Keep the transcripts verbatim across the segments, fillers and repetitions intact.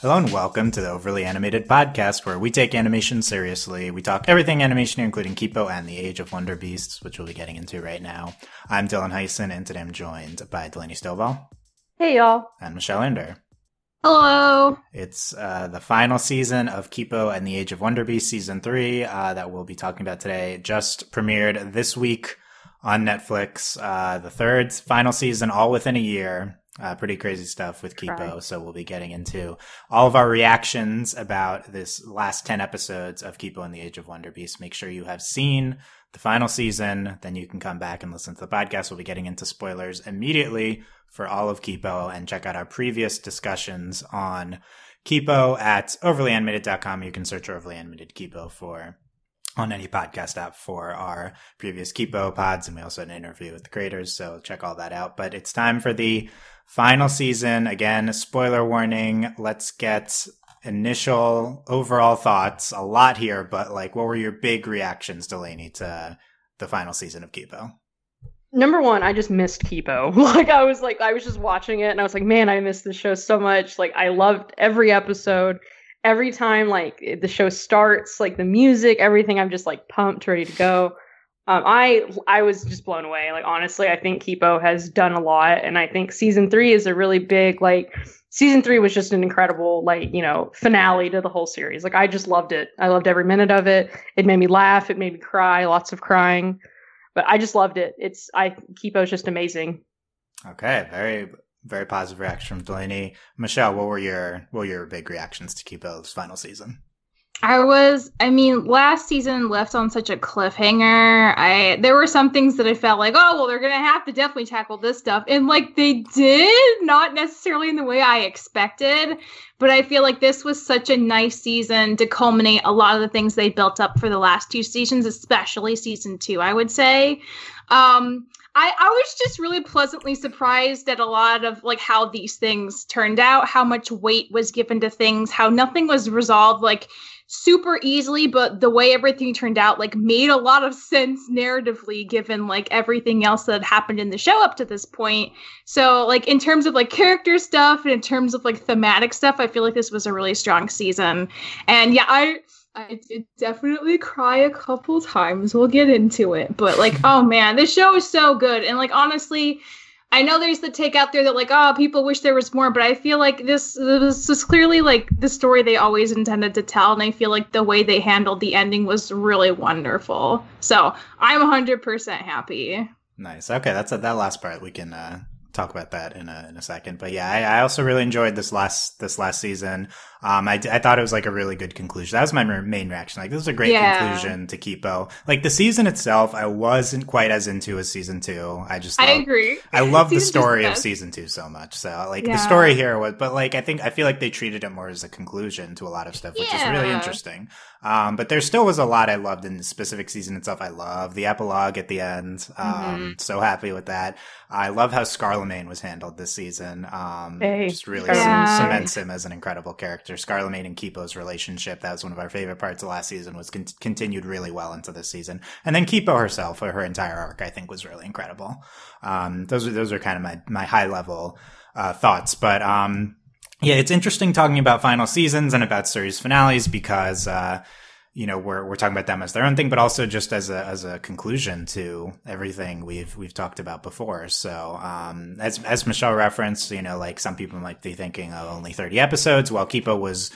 Hello and welcome to the Overly Animated podcast, where we take animation seriously. We talk everything animation, including Kipo and the Age of Wonderbeasts, which we'll be getting into right now. I'm Dylan Heisen, and today I'm joined by Delaney Stovall. Hey, y'all. And Michelle Ender. Hello. It's uh, the final season of Kipo and the Age of Wonderbeasts, season three, uh, that we'll be talking about today. Just premiered this week on Netflix, uh, the third final season, all within a year. Uh, pretty crazy stuff with Kipo, right. So we'll be getting into all of our reactions about this last ten episodes of Kipo and the Age of Wonderbeasts. Make sure you have seen the final season, then you can come back and listen to the podcast. We'll be getting into spoilers immediately for all of Kipo, and check out our previous discussions on Kipo at overly animated dot com. You can search overlyanimated Kipo for on any podcast app for our previous Kipo pods, and we also had an interview with the creators, so check all that out. But it's time for the final season. Again, spoiler warning. Let's get initial overall thoughts. A lot here, but like, what were your big reactions, Delaney, to the final season of Kipo? Number one, I just missed Kipo. Like, I was like, I was just watching it and I was like, man, I missed this show so much. Like, I loved every episode. Every time, like, the show starts, like, the music, everything, I'm just, like, pumped, ready to go. Um, I I was just blown away. Like, honestly, I think Kipo has done a lot. And I think season three is a really big, like, season three was just an incredible, like, you know, finale to the whole series. Like, I just loved it. I loved every minute of it. It made me laugh. It made me cry. Lots of crying. But I just loved it. It's, I, Kipo's just amazing. Okay. Very, very positive reaction from Delaney. Michelle, what were your, what were your big reactions to Kipo's final season? I was, I mean, last season left on such a cliffhanger. I there were some things that I felt like, oh, well, they're going to have to definitely tackle this stuff. And, like, they did, not necessarily in the way I expected. But I feel like this was such a nice season to culminate a lot of the things they built up for the last two seasons, especially season two, I would say. Um, I, I was just really pleasantly surprised at a lot of, like, how these things turned out, how much weight was given to things, how nothing was resolved, like, super easily, but the way everything turned out, like, made a lot of sense narratively, given, like, everything else that happened in the show up to this point. So, like, in terms of, like, character stuff and in terms of, like, thematic stuff, I feel like this was a really strong season. And yeah, I I did definitely cry a couple times. We'll get into it. But, like, oh man, this show is so good. And, like, honestly, I know there's the take out there that, like, oh, people wish there was more, but I feel like this, this was clearly, like, the story they always intended to tell, and I feel like the way they handled the ending was really wonderful. So I'm one hundred percent happy. Nice. Okay, that's a, that last part. We can uh, talk about that in a in a second. But yeah, I, I also really enjoyed this last this last season. Um, I, I thought it was, like, a really good conclusion. That was my main reaction. Like, this was a great yeah. conclusion to Kipo. Like, the season itself, I wasn't quite as into as season two. I just love, I agree. I love the story of season two so much. So, like, yeah. the story here was, but, like, I think, I feel like they treated it more as a conclusion to a lot of stuff, which yeah. is really interesting. Um, but there still was a lot I loved in the specific season itself. I love the epilogue at the end. Um, mm-hmm. So happy with that. I love how Scarlemagne was handled this season. Um, hey. Just really yeah. cements him as an incredible character. Scarlemagne and Kipo's relationship, that was one of our favorite parts of last season, was con- continued really well into this season. And then Kipo herself, her entire arc, I think, was really incredible. Um, those are those are kind of my, my high-level uh, thoughts. But um, yeah, it's interesting talking about final seasons and about series finales because uh, you know, we're we're talking about them as their own thing, but also just as a as a conclusion to everything we've we've talked about before. So um, as as Michelle referenced, you know, like, some people might be thinking, oh, only thirty episodes. Well, Kipo was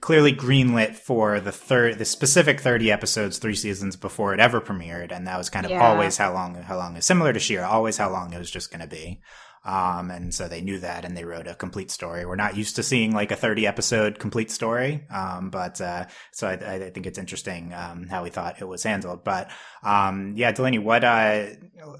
clearly greenlit for the third, the specific thirty episodes, three seasons before it ever premiered, and that was kind of yeah. always how long how long is similar to She-Ra, always how long it was just going to be. Um, and so they knew that, and they wrote a complete story. We're not used to seeing, like, a thirty episode complete story. Um, but, uh, so I, I think it's interesting, um, how we thought it was handled. But, um, yeah, Delaney, what, uh,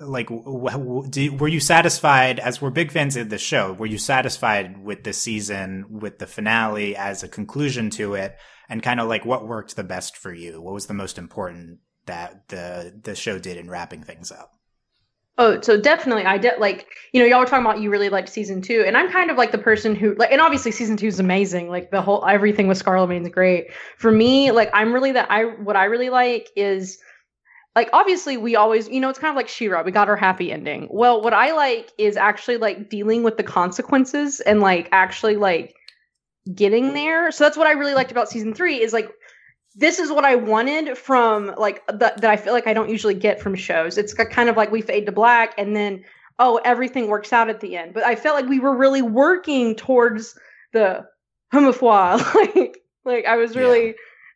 like, w- w- do, were you satisfied, as we're big fans of the show, were you satisfied with the season, with the finale as a conclusion to it? And kind of, like, what worked the best for you? What was the most important that the, the show did in wrapping things up? Oh, so definitely. I did, like, you know, y'all were talking about you really liked season two, and I'm kind of like the person who, like, and obviously season two is amazing. Like, the whole, everything with Scarlemagne's great. For me, like, I'm really that I, what I really like is, like, obviously we always, you know, it's kind of like She-Ra, we got our happy ending. Well, what I like is actually, like, dealing with the consequences and, like, actually, like, getting there. So that's what I really liked about season three is like, this is what I wanted from like the, that I feel like I don't usually get from shows. It's kind of like we fade to black and then, oh, everything works out at the end. But I felt like we were really working towards the Hamufa. like, like I was really yeah.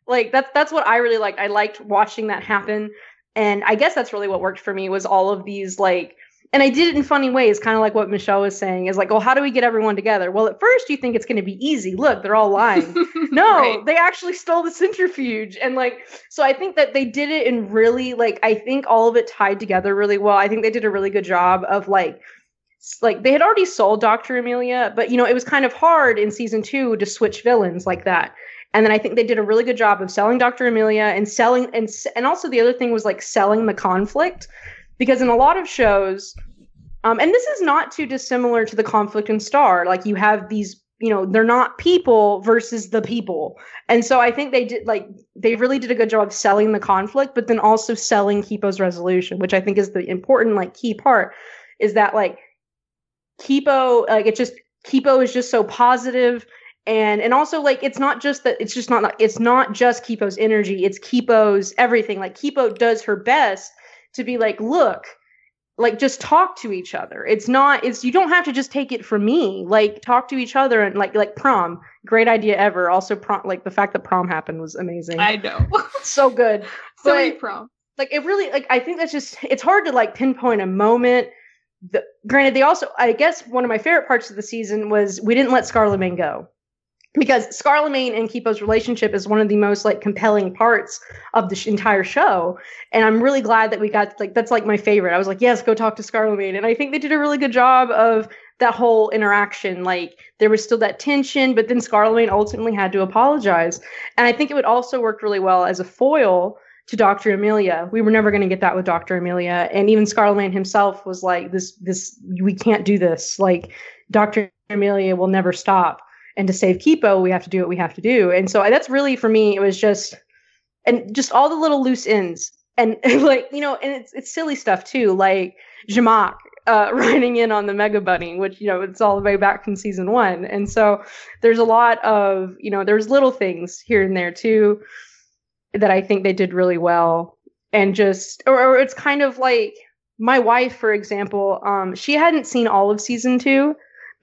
like, that's, that's what I really liked. I liked watching that happen. And I guess that's really what worked for me was all of these like, and I did it in funny ways, kind of like what Michelle was saying is like, oh, how do we get everyone together? Well, at first you think it's going to be easy. Look, they're all lying. No, right. They actually stole the centrifuge. And like, so I think that they did it in really like, I think all of it tied together really well. I think they did a really good job of like, like they had already sold Doctor Emilia, but you know, it was kind of hard in season two to switch villains like that. And then I think they did a really good job of selling Doctor Emilia and selling, and and also the other thing was like selling the conflict. Because in a lot of shows, um, and this is not too dissimilar to the conflict in Star, like you have these, you know, they're not people versus the people. And so I think they did like, they really did a good job of selling the conflict, but then also selling Kipo's resolution, which I think is the important, like key part is that like Kipo, like it just, Kipo is just so positive. And, and also like, it's not just that it's just not, like, it's not just Kipo's energy. It's Kipo's everything. Like Kipo does her best to be like, look, like just talk to each other. It's not, it's, you don't have to just take it from me, like talk to each other. And like, like prom, great idea ever. Also prom, like the fact that prom happened was amazing. I know. So good. So but, many prom. Like it really, like, I think that's just, it's hard to like pinpoint a moment. The, granted, they also, I guess one of my favorite parts of the season was we didn't let Scarlemagne go. Because Scarlemagne and Kipo's relationship is one of the most like compelling parts of the sh- entire show. And I'm really glad that we got like, that's like my favorite. I was like, yes, go talk to Scarlemagne. And I think they did a really good job of that whole interaction. Like there was still that tension, but then Scarlemagne ultimately had to apologize. And I think it would also work really well as a foil to Doctor Emilia. We were never going to get that with Doctor Emilia. And even Scarlemagne himself was like, this, this, we can't do this. Like Doctor Emilia will never stop. And to save Kipo, we have to do what we have to do. And so I, that's really, for me, it was just, and just all the little loose ends. And, and like, you know, and it's it's silly stuff too, like Jamak uh, riding in on the Mega Bunny, which, you know, it's all the way back from season one. And so there's a lot of, you know, there's little things here and there too that I think they did really well. And just, or, or it's kind of like my wife, for example, um, she hadn't seen all of season two.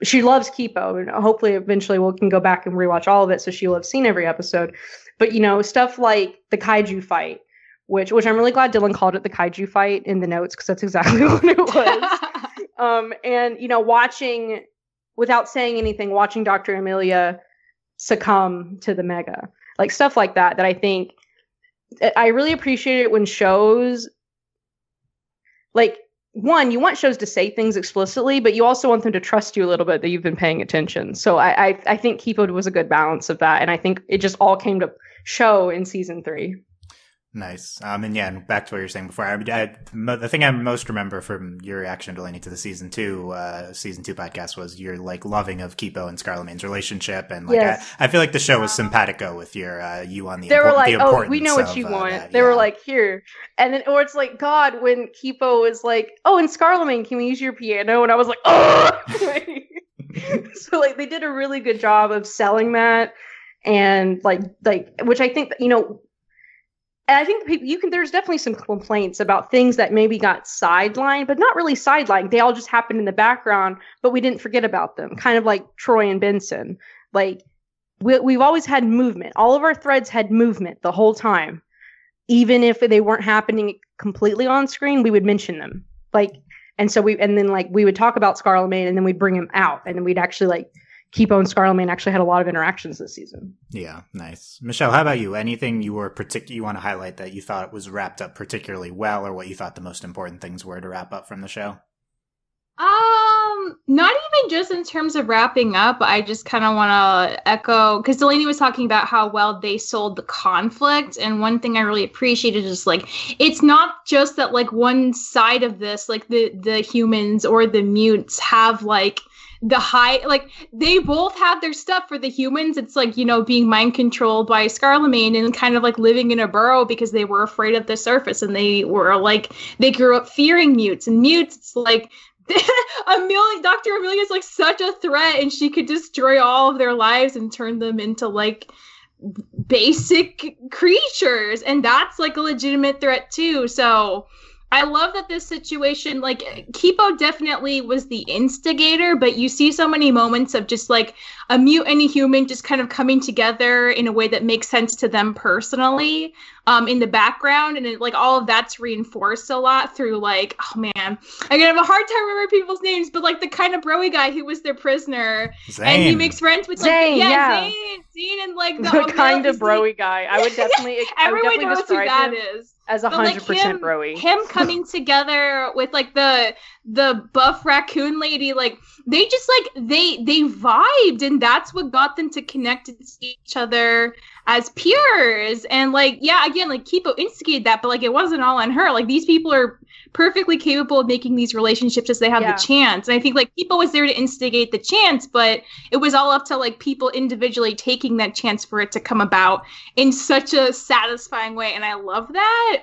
She loves Kipo, and hopefully eventually we can go back and rewatch all of it so she'll have seen every episode. But, you know, stuff like the kaiju fight, which which I'm really glad Dylan called it the kaiju fight in the notes because that's exactly what it was. um, and, you know, watching, without saying anything, watching Doctor Emilia succumb to the mega. Like, stuff like that, that I think, I really appreciate it when shows, like, one, you want shows to say things explicitly, but you also want them to trust you a little bit that you've been paying attention. So I, I, I think Kipo was a good balance of that. And I think it just all came to show in season three. Nice. Um, and yeah, and back to what you were saying before, I, I, the thing I most remember from your reaction, Delaney, to the season two, uh, season two podcast was your like loving of Kipo and Scarlemagne's relationship. And like, yes. I, I feel like the show was simpatico with your, uh, you on the, they were like, the oh, we know what of, you want. Uh, that, they yeah. were like, here. And then, or it's like, God, when Kipo was like, oh, and Scarlemagne, can we use your piano? And I was like, oh, so like they did a really good job of selling that. And like, like, which I think, you know, and I think people, you can, there's definitely some complaints about things that maybe got sidelined, but not really sidelined. They all just happened in the background, but we didn't forget about them. Kind of like Troy and Benson. Like we, we've always had movement. All of our threads had movement the whole time. Even if they weren't happening completely on screen, we would mention them. Like, and so we, and then like we would talk about Scarlemagne and then we'd bring him out and then we'd actually like, Kipo and Scarlemagne actually had a lot of interactions this season. Yeah, nice. Michelle, how about you? Anything you were partic- you want to highlight that you thought was wrapped up particularly well, or what you thought the most important things were to wrap up from the show? Um, not even just in terms of wrapping up. I just kind of want to echo, because Delaney was talking about how well they sold the conflict. And one thing I really appreciated is like, it's not just that like one side of this, like the, the humans or the mutes have like, the high, like they both have their stuff. For the humans, it's like, you know, being mind controlled by Scarlemagne and kind of like living in a burrow because they were afraid of the surface and they were like, they grew up fearing mutes and mutes. It's like Emilia, Doctor Emilia is like such a threat, and she could destroy all of their lives and turn them into like basic creatures, and that's like a legitimate threat too. So I love that this situation, like, Kipo definitely was the instigator, but you see so many moments of just, like, a mute and a human just kind of coming together in a way that makes sense to them personally um, in the background, and, it, like, all of that's reinforced a lot through, like, oh, man, I'm going to have a hard time remembering people's names, but, like, the kind of bro-y guy who was their prisoner, Zane. And he makes friends with, like, Zane, yeah, yeah. Zane, Zane, and, like, the, the kind of bro-y guy. I would definitely, I would definitely describe him. Everyone knows who that is. As a hundred percent broy. Him coming together with like the the buff raccoon lady, like they just like they they vibed, and that's what got them to connect to each other as peers. And like, yeah, again, like Kipo instigated that, but like it wasn't all on her. Like these people are perfectly capable of making these relationships as they have yeah. the chance. And I think like Kipo was there to instigate the chance, but it was all up to like people individually taking that chance for it to come about in such a satisfying way. And I love that.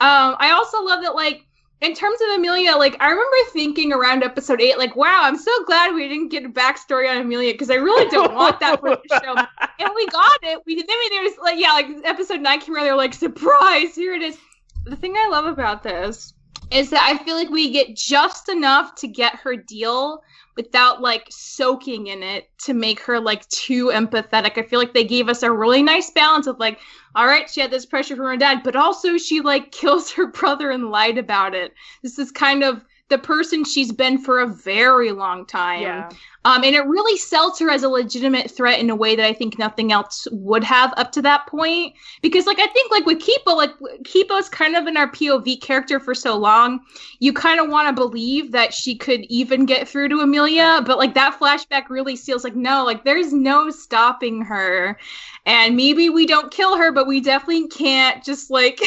Um, I also love that, like, in terms of Emilia, like, I remember thinking around episode eight, like, wow, I'm so glad we didn't get a backstory on Emilia, because I really don't want that for the show. And we got it. We did. I mean, there's, like, yeah, like, episode nine came around, they're like, surprise, here it is. The thing I love about this is that I feel like we get just enough to get her deal without, like, soaking in it to make her, like, too empathetic. I feel like they gave us a really nice balance of, like, all right, she had this pressure from her dad, but also she, like, kills her brother and lied about it. This is kind of the person she's been for a very long time. Yeah. Um, and it really sells her as a legitimate threat in a way that I think nothing else would have up to that point. Because, like, I think, like, with Kipo, like, Kipo's kind of been our P O V character for so long. You kind of want to believe that she could even get through to Emilia. But, like, that flashback really seals, like, no, like, there's no stopping her. And maybe we don't kill her, but we definitely can't just, like,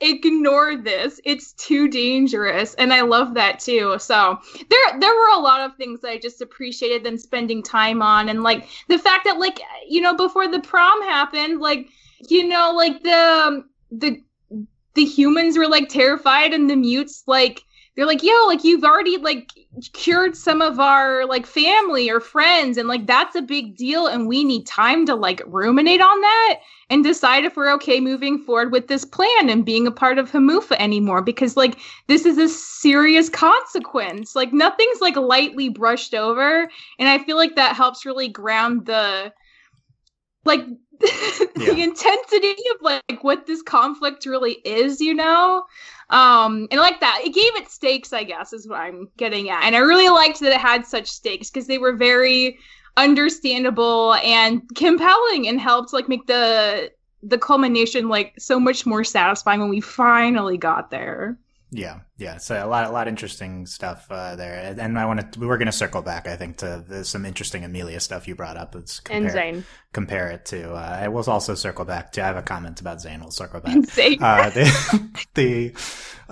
ignore this. It's too dangerous. And I love that, too. So there, there were a lot of things that I just just appreciated them spending time on, and like the fact that like, you know, before the prom happened, like, you know, like the the the humans were like terrified, and the mutes like they're like, yo, like you've already like cured some of our like family or friends, and like that's a big deal, and we need time to like ruminate on that and decide if we're okay moving forward with this plan and being a part of Hamufa anymore, because like this is a serious consequence. Like nothing's like lightly brushed over, and I feel like that helps really ground the like the yeah. intensity of like what this conflict really is, you know? Um, and like that, it gave it stakes, I guess, is what I'm getting at. And I really liked that it had such stakes, because they were very understandable and compelling, and helped like make the the culmination like so much more satisfying when we finally got there. Yeah, yeah. So a lot, a lot of interesting stuff uh, there, and I want to. We're going to circle back, I think, to the, some interesting Emilia stuff you brought up. Let's compare, and Zane. compare it to. Uh, I will also circle back to. I have a comment about Zane. We'll circle back. Zane. Uh, the, the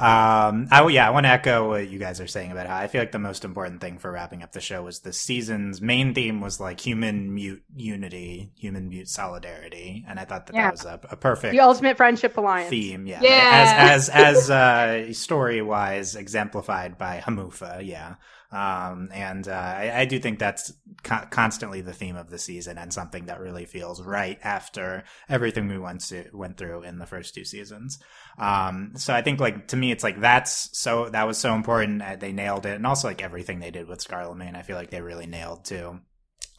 um, I yeah, I want to echo what you guys are saying about how I feel like the most important thing for wrapping up the show was the season's main theme was like human mute unity, human mute solidarity, and I thought that yeah. that was a, a perfect the ultimate friendship alliance theme. Yeah, yeah. as as as uh. Story-wise, exemplified by Hamufa, yeah. Um, and uh, I, I do think that's co- constantly the theme of the season, and something that really feels right after everything we went to, went through in the first two seasons. Um, so I think, like, to me, it's like that's so that was so important. They nailed it, and also like everything they did with Scarlemagne, I feel like they really nailed too.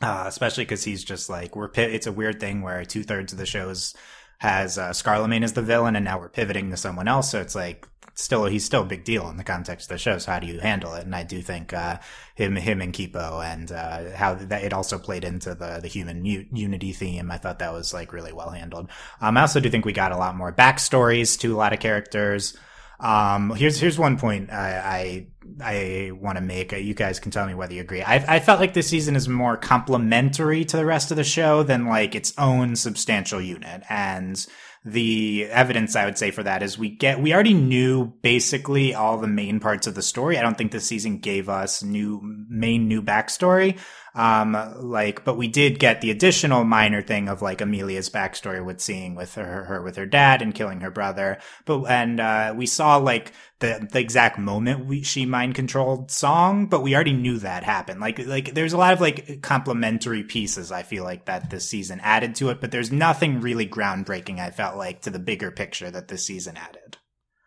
Uh, especially because he's just like we're. It's a weird thing where two thirds of the show's has uh, Scarlemagne as the villain, and now we're pivoting to someone else. So it's like. Still, he's still a big deal in the context of the show. So how do you handle it? And I do think uh, him, him and Kipo, and uh, how that it also played into the the human mute unity theme. I thought that was like really well handled. Um, I also do think we got a lot more backstories to a lot of characters. Um, here's here's one point I I, I want to make. You guys can tell me whether you agree. I I felt like this season is more complementary to the rest of the show than like its own substantial unit. And the evidence I would say for that is we get, we already knew basically all the main parts of the story. I don't think this season gave us new, main new backstory. Um, like, but we did get the additional minor thing of like Emilia's backstory with seeing with her, her with her dad and killing her brother. But, and, uh, we saw like the, the exact moment we, she mind controlled Song, but we already knew that happened. Like, like there's a lot of like complementary pieces, I feel like, that this season added to it, but there's nothing really groundbreaking, I felt like, to the bigger picture that this season added.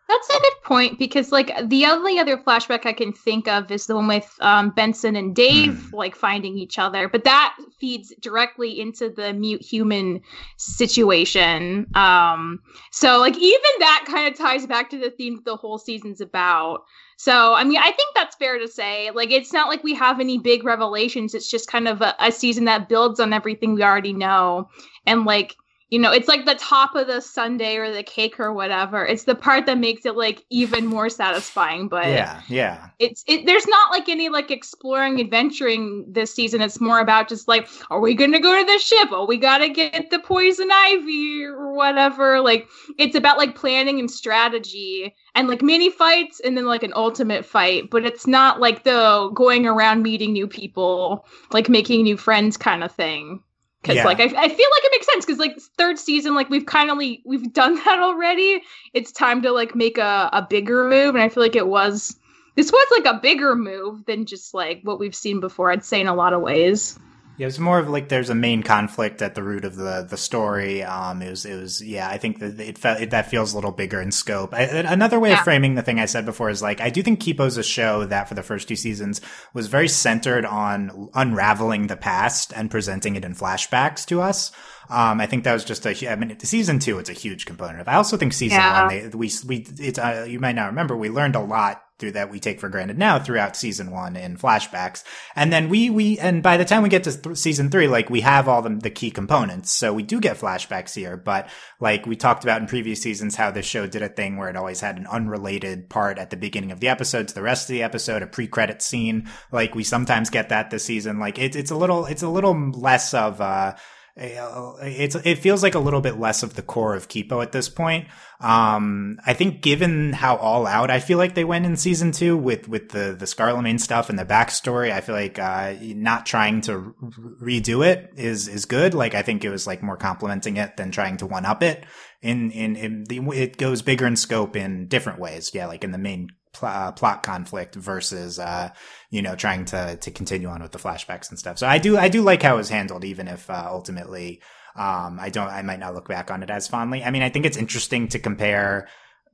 That's a good point, because like the only other flashback I can think of is the one with um, Benson and Dave mm. like finding each other, but that feeds directly into the mute human situation. Um, so like even that kind of ties back to the theme the whole season's about. So I mean, I think that's fair to say. Like, it's not like we have any big revelations. It's just kind of a, a season that builds on everything we already know, and like, you know, it's like the top of the sundae or the cake or whatever. It's the part that makes it like even more satisfying. But yeah, yeah, it's it. There's not like any like exploring, adventuring this season. It's more about just like, are we gonna go to the ship? Oh, we gotta get the poison ivy or whatever. Like, it's about like planning and strategy and like mini fights and then like an ultimate fight. But it's not like the going around meeting new people, like making new friends kind of thing. Because, yeah. like, I, I feel like it makes sense. Because, like, third season, like, we've kind of, like, we've done that already. It's time to, like, make a, a bigger move. And I feel like it was, this was, like, a bigger move than just, like, what we've seen before, I'd say, in a lot of ways. Yeah, it's more of, like, there's a main conflict at the root of the, the story. Um, it was, it was, yeah, I think that it felt, it, that feels a little bigger in scope. I, another way yeah. of framing the thing I said before is, like, I do think Kipo's a show that for the first two seasons was very centered on unraveling the past and presenting it in flashbacks to us. Um, I think that was just a, I mean, season two, it's a huge component of. I also think season yeah. one, they, we, we, it's, uh, you might not remember, we learned a lot through that we take for granted now throughout season one in flashbacks. And then we, we, and by the time we get to th- season three, like, we have all the, the key components. So we do get flashbacks here, but like we talked about in previous seasons, how this show did a thing where it always had an unrelated part at the beginning of the episode to the rest of the episode, a pre-credit scene. Like, we sometimes get that this season. Like, it, it's a little, it's a little less of, uh, It's, it feels like a little bit less of the core of Kipo at this point. Um, I think given how all out I feel like they went in season two with, with the, the Scarlemagne stuff and the backstory, I feel like, uh, not trying to re- redo it is, is good. Like, I think it was like more complimenting it than trying to one up it in, in, in the, it goes bigger in scope in different ways. Yeah. Like in the main Pl- uh, plot conflict versus, uh, you know, trying to, to continue on with the flashbacks and stuff. So I do, I do like how it was handled, even if, uh, ultimately, um, I don't, I might not look back on it as fondly. I mean, I think it's interesting to compare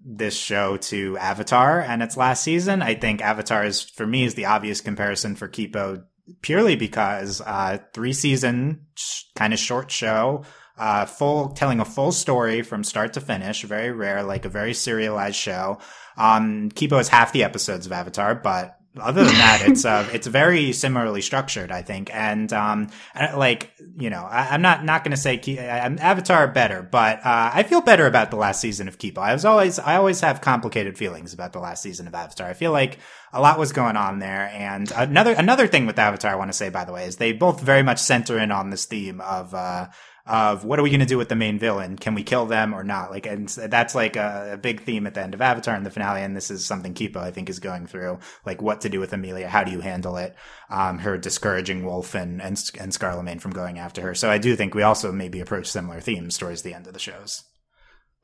this show to Avatar and its last season. I think Avatar is, for me, is the obvious comparison for Kipo purely because, uh, three season sh- kind of short show, uh, full, telling a full story from start to finish, very rare, like a very serialized show. Um, Kipo is half the episodes of Avatar, but other than that, it's, uh, it's very similarly structured, I think. And, um, like, you know, I, I'm not, not going to say Ki- Avatar better, but, uh, I feel better about the last season of Kipo. I was always, I always have complicated feelings about the last season of Avatar. I feel like a lot was going on there. And another, another thing with Avatar I want to say, by the way, is they both very much center in on this theme of, uh, of what are we going to do with the main villain? Can we kill them or not? Like, and that's like a, a big theme at the end of Avatar and the finale. And this is something Kipo, I think, is going through, like what to do with Emilia. How do you handle it? Um, her discouraging Wolf and, and, and Scarlemagne from going after her. So I do think we also maybe approach similar themes towards the end of the shows.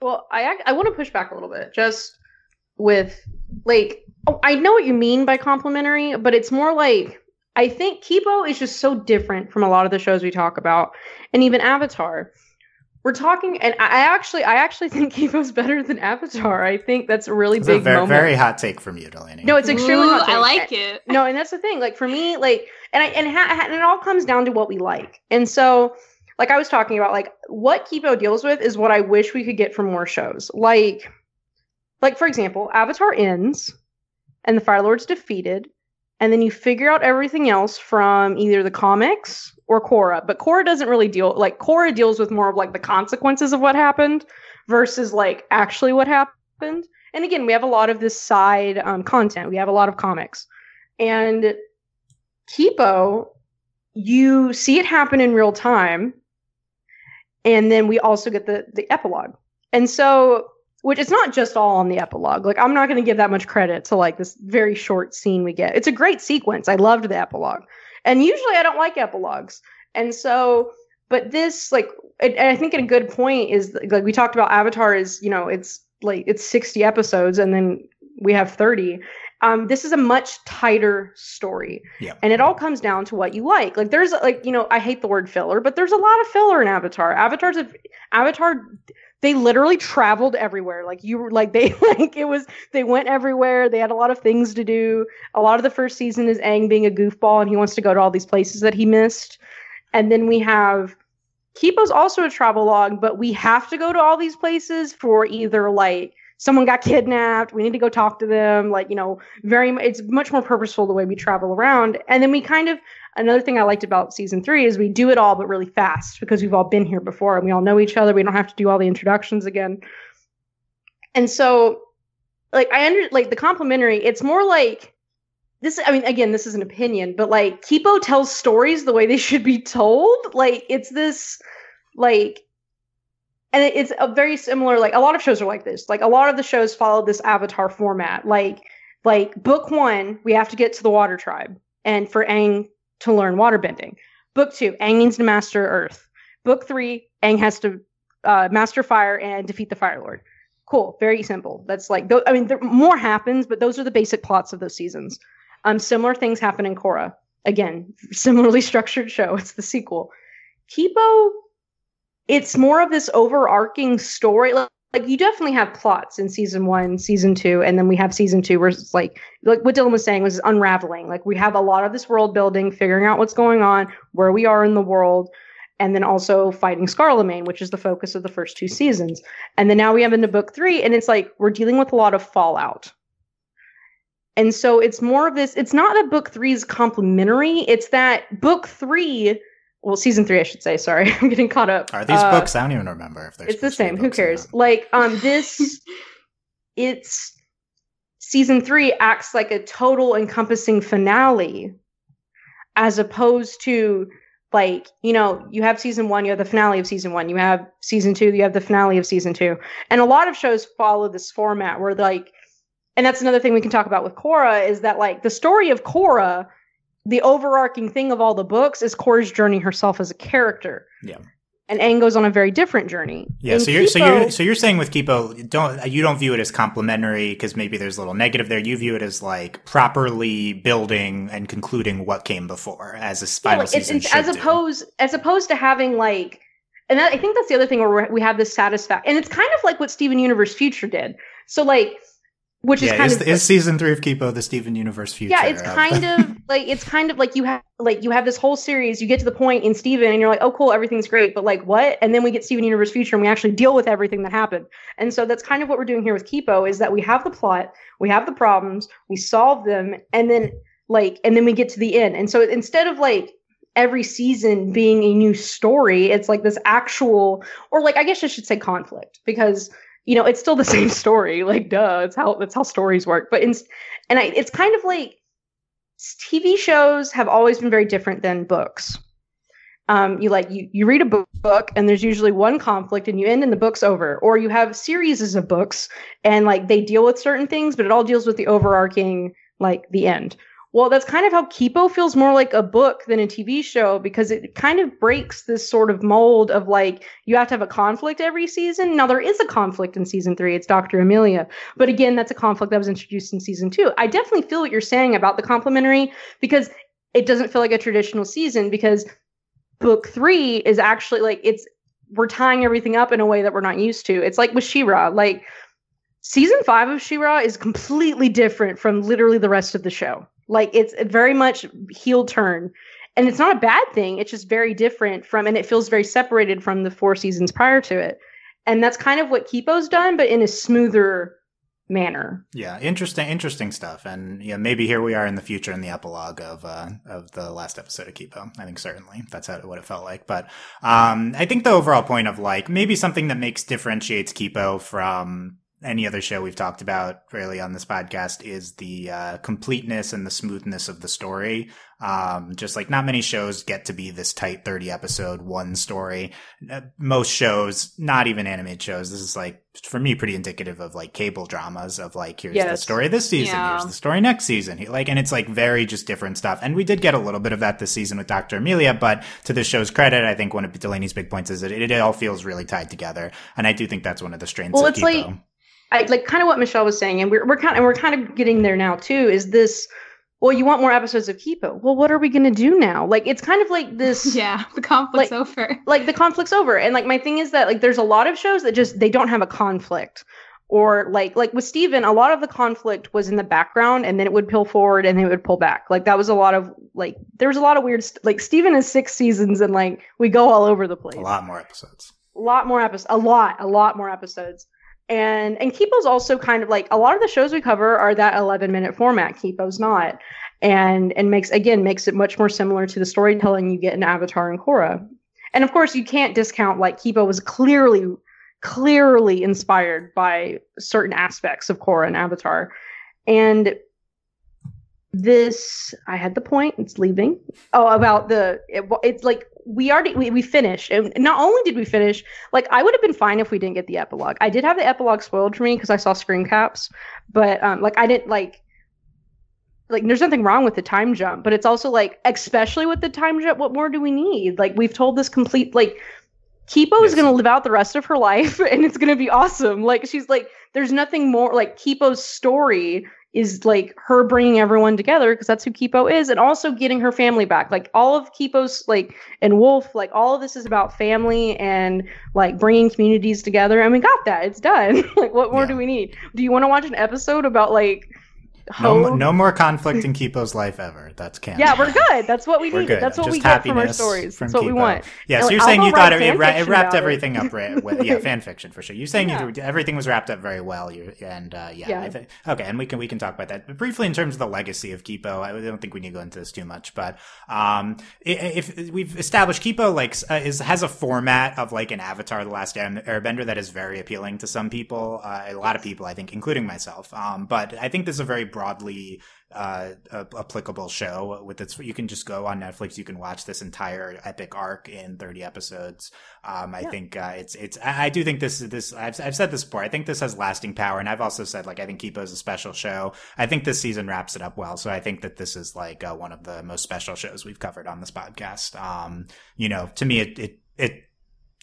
Well, I, I want to push back a little bit just with like, oh, I know what you mean by complimentary, but it's more like, I think Kipo is just so different from a lot of the shows we talk about, and even Avatar. We're talking, and I actually, I actually think Kipo's better than Avatar. I think that's a really that's big a very, moment. Very hot take from you, Delaney. No, it's extremely Ooh, hot take. I like it. No, and that's the thing. Like for me, like, and I and, ha- and it all comes down to what we like. And so, like I was talking about, like what Kipo deals with is what I wish we could get from more shows. Like, like for example, Avatar ends, and the Fire Lord's defeated. And then you figure out everything else from either the comics or Korra. But Korra doesn't really deal... Like, Korra deals with more of, like, the consequences of what happened versus, like, actually what happened. And again, we have a lot of this side um, content. We have a lot of comics. And Kipo, you see it happen in real time. And then we also get the, the epilogue. And so... Which it's not just all on the epilogue. Like, I'm not going to give that much credit to, like, this very short scene we get. It's a great sequence. I loved the epilogue. And usually I don't like epilogues. And so, but this, like, and I think a good point is, like, we talked about Avatar is, you know, it's, like, it's sixty episodes. And then we have thirty. Um, this is a much tighter story. Yep. And it all comes down to what you like. Like there's like, you know, I hate the word filler, but there's a lot of filler in Avatar. Avatar's a Avatar. They literally traveled everywhere. Like you were like, they like, it was, they went everywhere. They had a lot of things to do. A lot of the first season is Aang being a goofball and he wants to go to all these places that he missed. And then we have Kipo's also a travel log, but we have to go to all these places for either like, someone got kidnapped, we need to go talk to them. Like, you know, very, it's much more purposeful the way we travel around. And then we kind of, another thing I liked about season three is we do it all, but really fast because we've all been here before and we all know each other. We don't have to do all the introductions again. And so like, I under like the complimentary, it's more like this. I mean, again, this is an opinion, but like Kipo tells stories the way they should be told. Like it's this like, and it's a very similar, like a lot of shows are like this. Like a lot of the shows follow this Avatar format. Like, like book one, we have to get to the water tribe and for Aang to learn waterbending. Book two, Aang needs to master Earth. Book three, Aang has to uh, master fire and defeat the Fire Lord. Cool. Very simple. That's like, th- I mean, there, more happens, but those are the basic plots of those seasons. Um, similar things happen in Korra. Again, similarly structured show. It's the sequel. Kipo, it's more of this overarching story. Like, like you definitely have plots in season one, season two, and then we have season two where it's like, like what Dylan was saying was unraveling. Like we have a lot of this world building, figuring out what's going on, where we are in the world, and then also fighting Scarlemagne, which is the focus of the first two seasons. And then now we have into book three, and it's like, we're dealing with a lot of fallout. And so it's more of this, it's not that book three is complimentary. It's that book three, well, season three, I should say. Sorry, I'm getting caught up. Are these uh, books? I don't even remember if they're. It's the same. Who cares? Like um, this, it's season three acts like a total encompassing finale, as opposed to like you know you have season one, you have the finale of season one, you have season two, you have the finale of season two, and a lot of shows follow this format where like, and that's another thing we can talk about with Korra is that like the story of Korra. The overarching thing of all the books is Korra's journey herself as a character. Yeah. And Aang goes on a very different journey. Yeah. In so you're, Kipo, so you're, so you're saying with Kipo, don't, you don't view it as complimentary because maybe there's a little negative there. You view it as like properly building and concluding what came before as a final yeah, like season it's, it's, as do. opposed, as opposed to having like, and that, I think that's the other thing where we have this satisfaction. And it's kind of like what Steven Universe Future did. So like, Which yeah, is kind is, of is season three of Kipo the Steven Universe Future? Yeah, it's kind of, of like it's kind of like you have like you have this whole series. You get to the point in Steven, and you're like, oh, cool, everything's great, but like what? And then we get Steven Universe Future, and we actually deal with everything that happened. And so that's kind of what we're doing here with Kipo is that we have the plot, we have the problems, we solve them, and then like and then we get to the end. And so instead of like every season being a new story, it's like this actual or like I guess I should say conflict because. You know, it's still the same story. Like, duh, it's how that's how stories work. But in, and I, it's kind of like T V shows have always been very different than books. Um, you like you you read a book, book and there's usually one conflict and you end and the book's over. Or you have series of books and like they deal with certain things, but it all deals with the overarching like the end. Well, that's kind of how Kipo feels more like a book than a T V show because it kind of breaks this sort of mold of like, you have to have a conflict every season. Now there is a conflict in season three. It's Doctor Emilia. But again, that's a conflict that was introduced in season two. I definitely feel what you're saying about the complimentary because it doesn't feel like a traditional season because book three is actually like, it's, we're tying everything up in a way that we're not used to. It's like with She-Ra, like season five of She-Ra is completely different from literally the rest of the show. Like it's very much heel turn and it's not a bad thing. It's just very different from, and it feels very separated from the four seasons prior to it. And that's kind of what Kipo's done, but in a smoother manner. Yeah. Interesting, interesting stuff. And yeah, maybe here we are in the future in the epilogue of, uh, of the last episode of Kipo. I think certainly that's how, what it felt like. But, um, I think the overall point of like maybe something that makes differentiates Kipo from, any other show we've talked about really on this podcast is the uh, completeness and the smoothness of the story. Um, just like not many shows get to be this tight thirty episode one story. Uh, most shows, not even animated shows. This is like, for me, pretty indicative of like cable dramas of like, here's yes. the story this season. Yeah. Here's the story next season. Like, and it's like very just different stuff. And we did get a little bit of that this season with Doctor Emilia, but to the show's credit, I think one of Delaney's big points is that it, it all feels really tied together. And I do think that's one of the strengths well, of Kipo. Like- I, like kind of what Michelle was saying, and we're we're kind and we're kind of getting there now too. Is this? Well, you want more episodes of Kipo. Well, what are we going to do now? Like, it's kind of like this. Yeah, the conflict's like, over. Like, the conflict's over. And, like, my thing is that, like, there's a lot of shows that just, they don't have a conflict. Or, like, like with Steven, a lot of the conflict was in the background, and then it would pull forward, and then it would pull back. Like, that was a lot of, like, there was a lot of weird, st- like, Steven is six seasons, and, like, we go all over the place. A lot more episodes. A lot more episodes. A lot, a lot more episodes. And and Kipo's also kind of like a lot of the shows we cover are that eleven minute format. Kipo's not, and and makes again makes it much more similar to the storytelling you get in Avatar and Korra. And of course, you can't discount like Kipo was clearly clearly inspired by certain aspects of Korra and Avatar. And this, I had the point. It's leaving. Oh, about the it, it's like. We already we, we finished, and not only did we finish, like I would have been fine if we didn't get the epilogue. I did have the epilogue spoiled for me because I saw screen caps, but um, like I didn't like like there's nothing wrong with the time jump, but it's also like especially with the time jump, what more do we need? Like we've told this complete like Kipo yes. is gonna live out the rest of her life, and it's gonna be awesome. Like she's like there's nothing more like Kipo's story. Is like her bringing everyone together because that's who Kipo is, and also getting her family back. Like all of Kipo's, like and Wolf, like all of this is about family and like bringing communities together. And we got that; it's done. Like, what more yeah. do we need? Do you want to watch an episode about like? No, no more conflict in Kipo's life ever. That's canon. Yeah, we're good. That's what we need. That's what Just we get from our stories. From That's what Kipo. We want. Yeah, and so like, you're I'll saying you thought it, it wrapped everything it. up. Right, with, yeah, fan fiction for sure. You're saying yeah. you, everything was wrapped up very well. You and uh, yeah, yeah. I think, okay, and we can we can talk about that. But briefly, in terms of the legacy of Kipo, I don't think we need to go into this too much. But um, if, if we've established Kipo like uh, is has a format of like an Avatar: The Last Airbender that is very appealing to some people, uh, a lot of people, I think, including myself. Um, but I think this is a very broadly uh applicable show with its you can just go on Netflix, you can watch this entire epic arc in thirty episodes. um i yeah. think uh it's it's i do think this this I've, I've said this before, I think this has lasting power, and I've also said like I think Kipo is a special show. I think this season wraps it up well, so I think that this is like uh, one of the most special shows we've covered on this podcast. Um you know, to me it it, it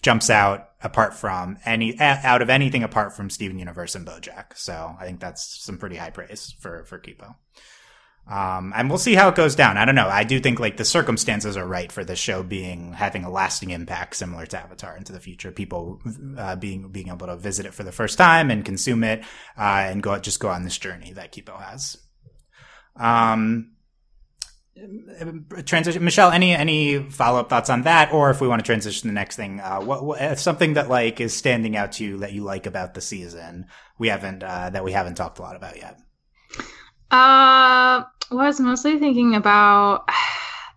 jumps out apart from any out of anything apart from Steven Universe and BoJack, so I think that's some pretty high praise for for Kipo. Um, and we'll see how it goes down. I don't know. I do think like the circumstances are right for the show being having a lasting impact similar to Avatar into the future. People uh, being being able to visit it for the first time and consume it uh, and go just go on this journey that Kipo has. Um. Transition, Michelle. Any any follow up thoughts on that, or if we want to transition to the next thing, uh, what, what something that like is standing out to you that you like about the season we haven't uh, that we haven't talked a lot about yet? Uh, well, I was mostly thinking about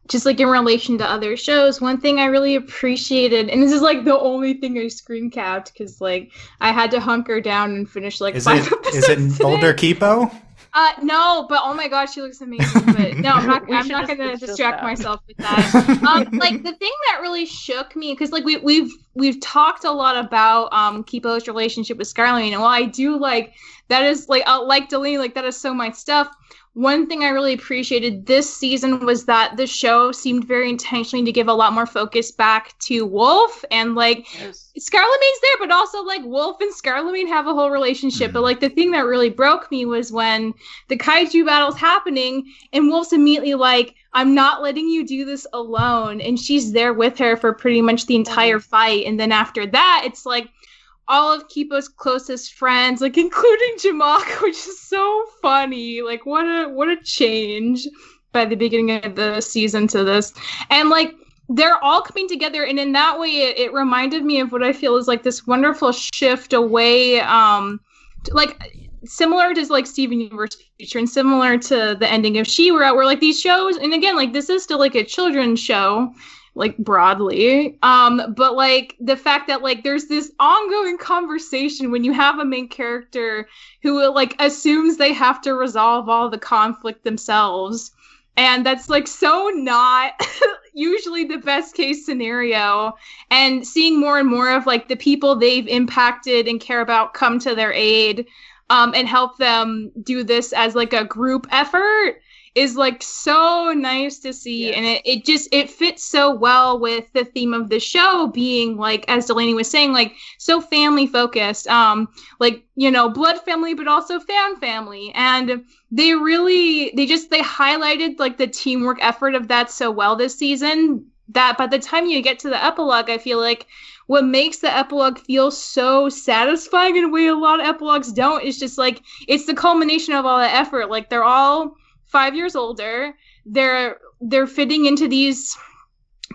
just like in relation to other shows. One thing I really appreciated, and this is like the only thing I screen capped because like I had to hunker down and finish like is five it, episodes. Is it today. Older Kipo? Uh, no, but oh my god, she looks amazing. But no, I'm not. I'm not gonna distract that. myself with that. Um, like the thing that really shook me, because like we we've we've talked a lot about um Kipo's relationship with Scarlemagne, and while I do like that is like uh, like Delaney, like that is so my stuff. One thing I really appreciated this season was that the show seemed very intentionally to give a lot more focus back to Wolf, and like yes. Scarlemagne's there, but also like Wolf and Scarlemagne have a whole relationship. Mm-hmm. But like the thing that really broke me was when the kaiju battle's happening and Wolf's immediately like, I'm not letting you do this alone. And she's there with her for pretty much the entire mm-hmm. fight. And then after that, it's like, all of Kipo's closest friends, like including Jamak, which is so funny. Like what a what a change by the beginning of the season to this. And like they're all coming together, and in that way it, it reminded me of what I feel is like this wonderful shift away, um to, like similar to like Steven Universe future and similar to the ending of She-Ra, where like these shows, and again, like this is still like a children's show. Like broadly, um, but like the fact that like there's this ongoing conversation when you have a main character who like assumes they have to resolve all the conflict themselves, and that's like so not usually the best case scenario. And seeing more and more of like the people they've impacted and care about come to their aid, um, and help them do this as like a group effort is like so nice to see. Yeah. And it, it just, it fits so well with the theme of the show being like, as Delaney was saying, like so family focused, um, like, you know, blood family, but also fan family. And they really, they just, they highlighted like the teamwork effort of that so well this season that by the time you get to the epilogue, I feel like what makes the epilogue feel so satisfying in a way a lot of epilogues don't is just like, it's the culmination of all that effort. Like they're all five years older. They're, they're fitting into these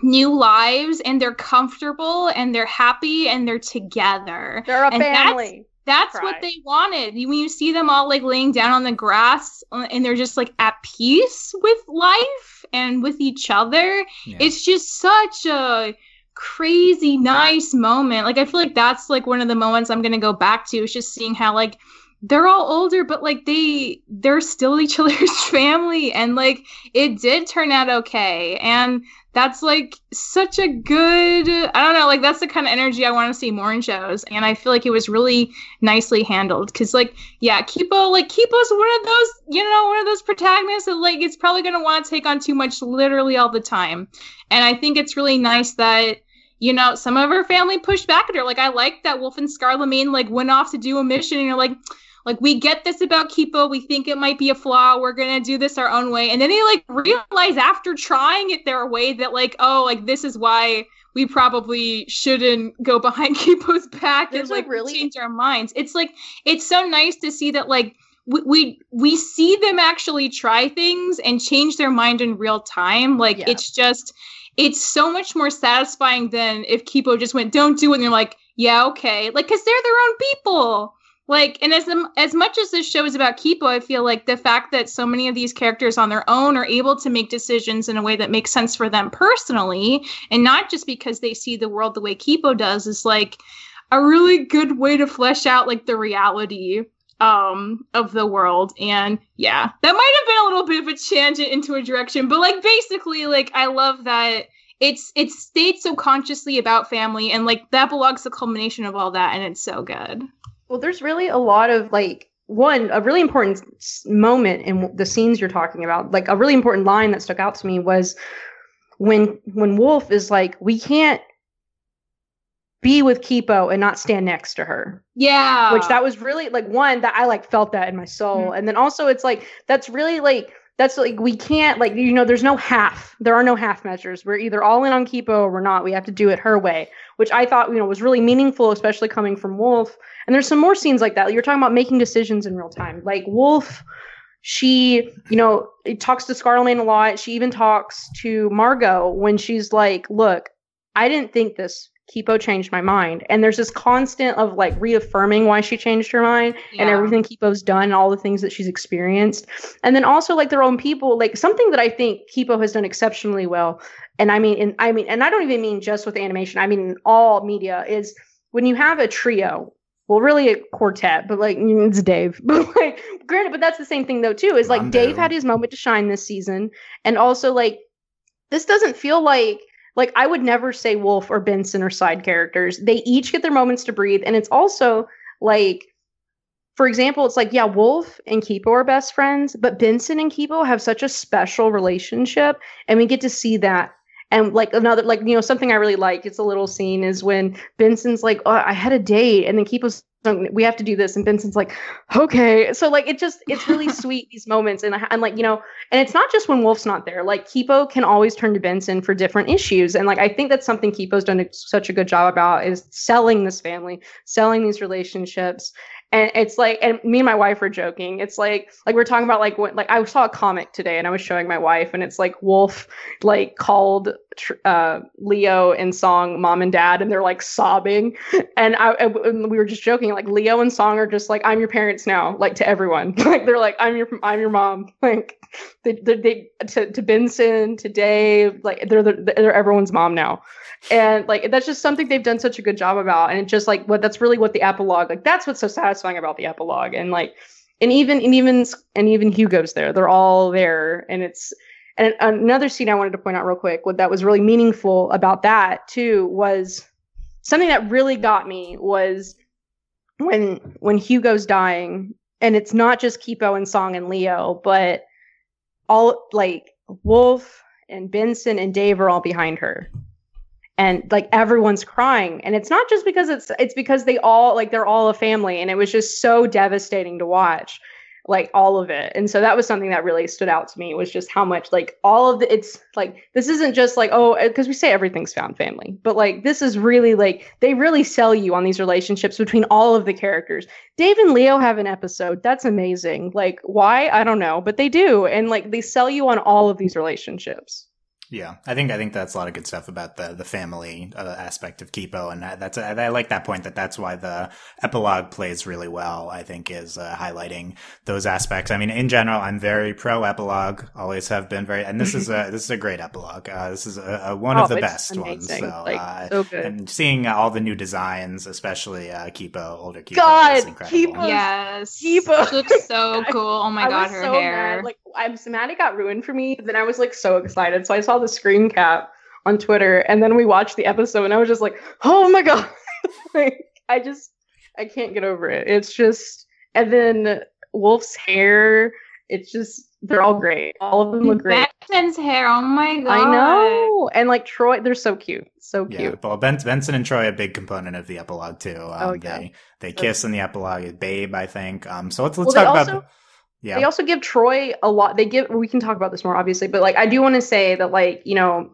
new lives and they're comfortable and they're happy and they're together. They're a and family. That's, that's what they wanted. When you see them all like laying down on the grass and they're just like at peace with life and with each other. Yeah. It's just such a crazy nice moment. Like I feel like that's like one of the moments I'm gonna go back to, is just seeing how like they're all older but like they they're still each other's family and like it did turn out okay. And that's like such a good, I don't know, like that's the kind of energy I want to see more in shows. And I feel like it was really nicely handled because like yeah Kipo like Kipo's one of those, you know, one of those protagonists that like it's probably gonna want to take on too much literally all the time. And I think it's really nice that, you know, some of her family pushed back at her. Like, I like that Wolf and Scarlemagne, like, went off to do a mission. And you're like, like, we get this about Kipo. We think it might be a flaw. We're going to do this our own way. And then they, like, realize after trying it their way that, like, oh, like, this is why we probably shouldn't go behind Kipo's back There's and, like, like really change our minds. It's, like, it's so nice to see that, like, We, we we see them actually try things and change their mind in real time. Like, yeah. It's just, it's so much more satisfying than if Kipo just went, don't do it. And you're like, yeah, okay. Like, because they're their own people. Like, and as, as much as this show is about Kipo, I feel like the fact that so many of these characters on their own are able to make decisions in a way that makes sense for them personally, and not just because they see the world the way Kipo does, is like a really good way to flesh out like the reality um of the world. And yeah, that might have been a little bit of a tangent into a direction, but like basically like I love that it's it's stayed so consciously about family, and like that belongs to the culmination of all that, and it's so good. Well, there's really a lot of like one a really important moment in the scenes you're talking about. Like a really important line that stuck out to me was when when Wolf is like, we can't be with Kipo and not stand next to her. Yeah. Which that was really like one that I like felt that in my soul. Mm-hmm. And then also it's like, that's really like, that's like, we can't like, you know, there's no half, there are no half measures. We're either all in on Kipo or we're not, we have to do it her way, which I thought, you know, was really meaningful, especially coming from Wolf. And there's some more scenes like that. You're talking about making decisions in real time. Like Wolf, she, you know, it talks to Scarlemagne a lot. She even talks to Margot when she's like, look, I didn't think this, Kipo changed my mind. And there's this constant of like reaffirming why she changed her mind. Yeah. And everything Kipo's done and all the things that she's experienced. And then also like their own people, like something that I think Kipo has done exceptionally well. And I mean, and I mean, and I don't even mean just with animation, I mean, in all media, is when you have a trio, well, really a quartet, but like it's Dave, but like granted, but that's the same thing though, too, is like Dave had his moment to shine this season. And also like, this doesn't feel like, Like, I would never say Wolf or Benson or side characters. They each get their moments to breathe. And it's also, like, for example, it's like, yeah, Wolf and Kipo are best friends, but Benson and Kipo have such a special relationship. And we get to see that. And, like, another, like, you know, something I really like, it's a little scene, is when Benson's like, oh, I had a date. And then Kipo's, we have to do this. And Benson's like, okay. So, like, it just, it's really sweet, these moments. And, and like, you know, and it's not just when Wolf's not there. Like, Kipo can always turn to Benson for different issues. And, like, I think that's something Kipo's done such a good job about, is selling this family, selling these relationships. And it's like, and me and my wife are joking. It's like, like we're talking about like, what, like I saw a comic today and I was showing my wife, and it's like Wolf like called uh, Leo and Song mom and dad, and they're like sobbing. And I, and we were just joking, like Leo and Song are just like, I'm your parents now, like to everyone. Like they're like, I'm your, I'm your mom. Like they, they, they to, to Benson, to Dave, like they're, they're, they're everyone's mom now. And like, that's just something they've done such a good job about. And it's just like, what, that's really what the epilogue, like that's what's so satisfying about the epilogue. And like, and even and even and even Hugo's there, they're all there. And it's, and another scene I wanted to point out real quick, what that was really meaningful about that too, was something that really got me, was when when Hugo's dying, and it's not just Kipo and Song and Leo, but all, like, Wolf and Benson and Dave are all behind her. And, like, everyone's crying. And it's not just because it's, it's because they all, like, they're all a family. And it was just so devastating to watch, like, all of it. And so that was something that really stood out to me, was just how much, like, all of the, it's, like, this isn't just, like, oh, because we say everything's found family. But, like, this is really, like, they really sell you on these relationships between all of the characters. Dave and Leo have an episode. That's amazing. Like, why? I don't know. But they do. And, like, they sell you on all of these relationships. Yeah, I think I think that's a lot of good stuff about the the family uh, aspect of Kipo, and that, that's I, I like that point that that's why the epilogue plays really well. I think is uh, highlighting those aspects. I mean, in general, I'm very pro epilogue, always have been very, and this is a this is a great epilogue. Uh, this is a, a one oh, of the best amazing. ones. So, like, uh, so good. And seeing all the new designs, especially uh, Kipo, older Kipo, God, Kipo, yes, Kipo looks so cool. Oh my I, God, I her so hair. Mad. Like, I'm so mad it got ruined for me. Then I was like so excited, so I saw the screen cap on Twitter, and then we watched the episode, and I was just like, oh my God. Like, I just I can't get over it. It's just, and then Wolf's hair, it's just, they're all great, all of them look great. Benson's hair, oh my God, I know. And like Troy, they're so cute, so cute. Yeah, well, ben- Benson and Troy are a big component of the epilogue too. Um, oh, yeah. they they so kiss in the epilogue, babe, I think. Um, so let's let's well, talk also- about. Yeah. They also give Troy a lot. They give, we can talk about this more obviously, but like, I do want to say that, like, you know,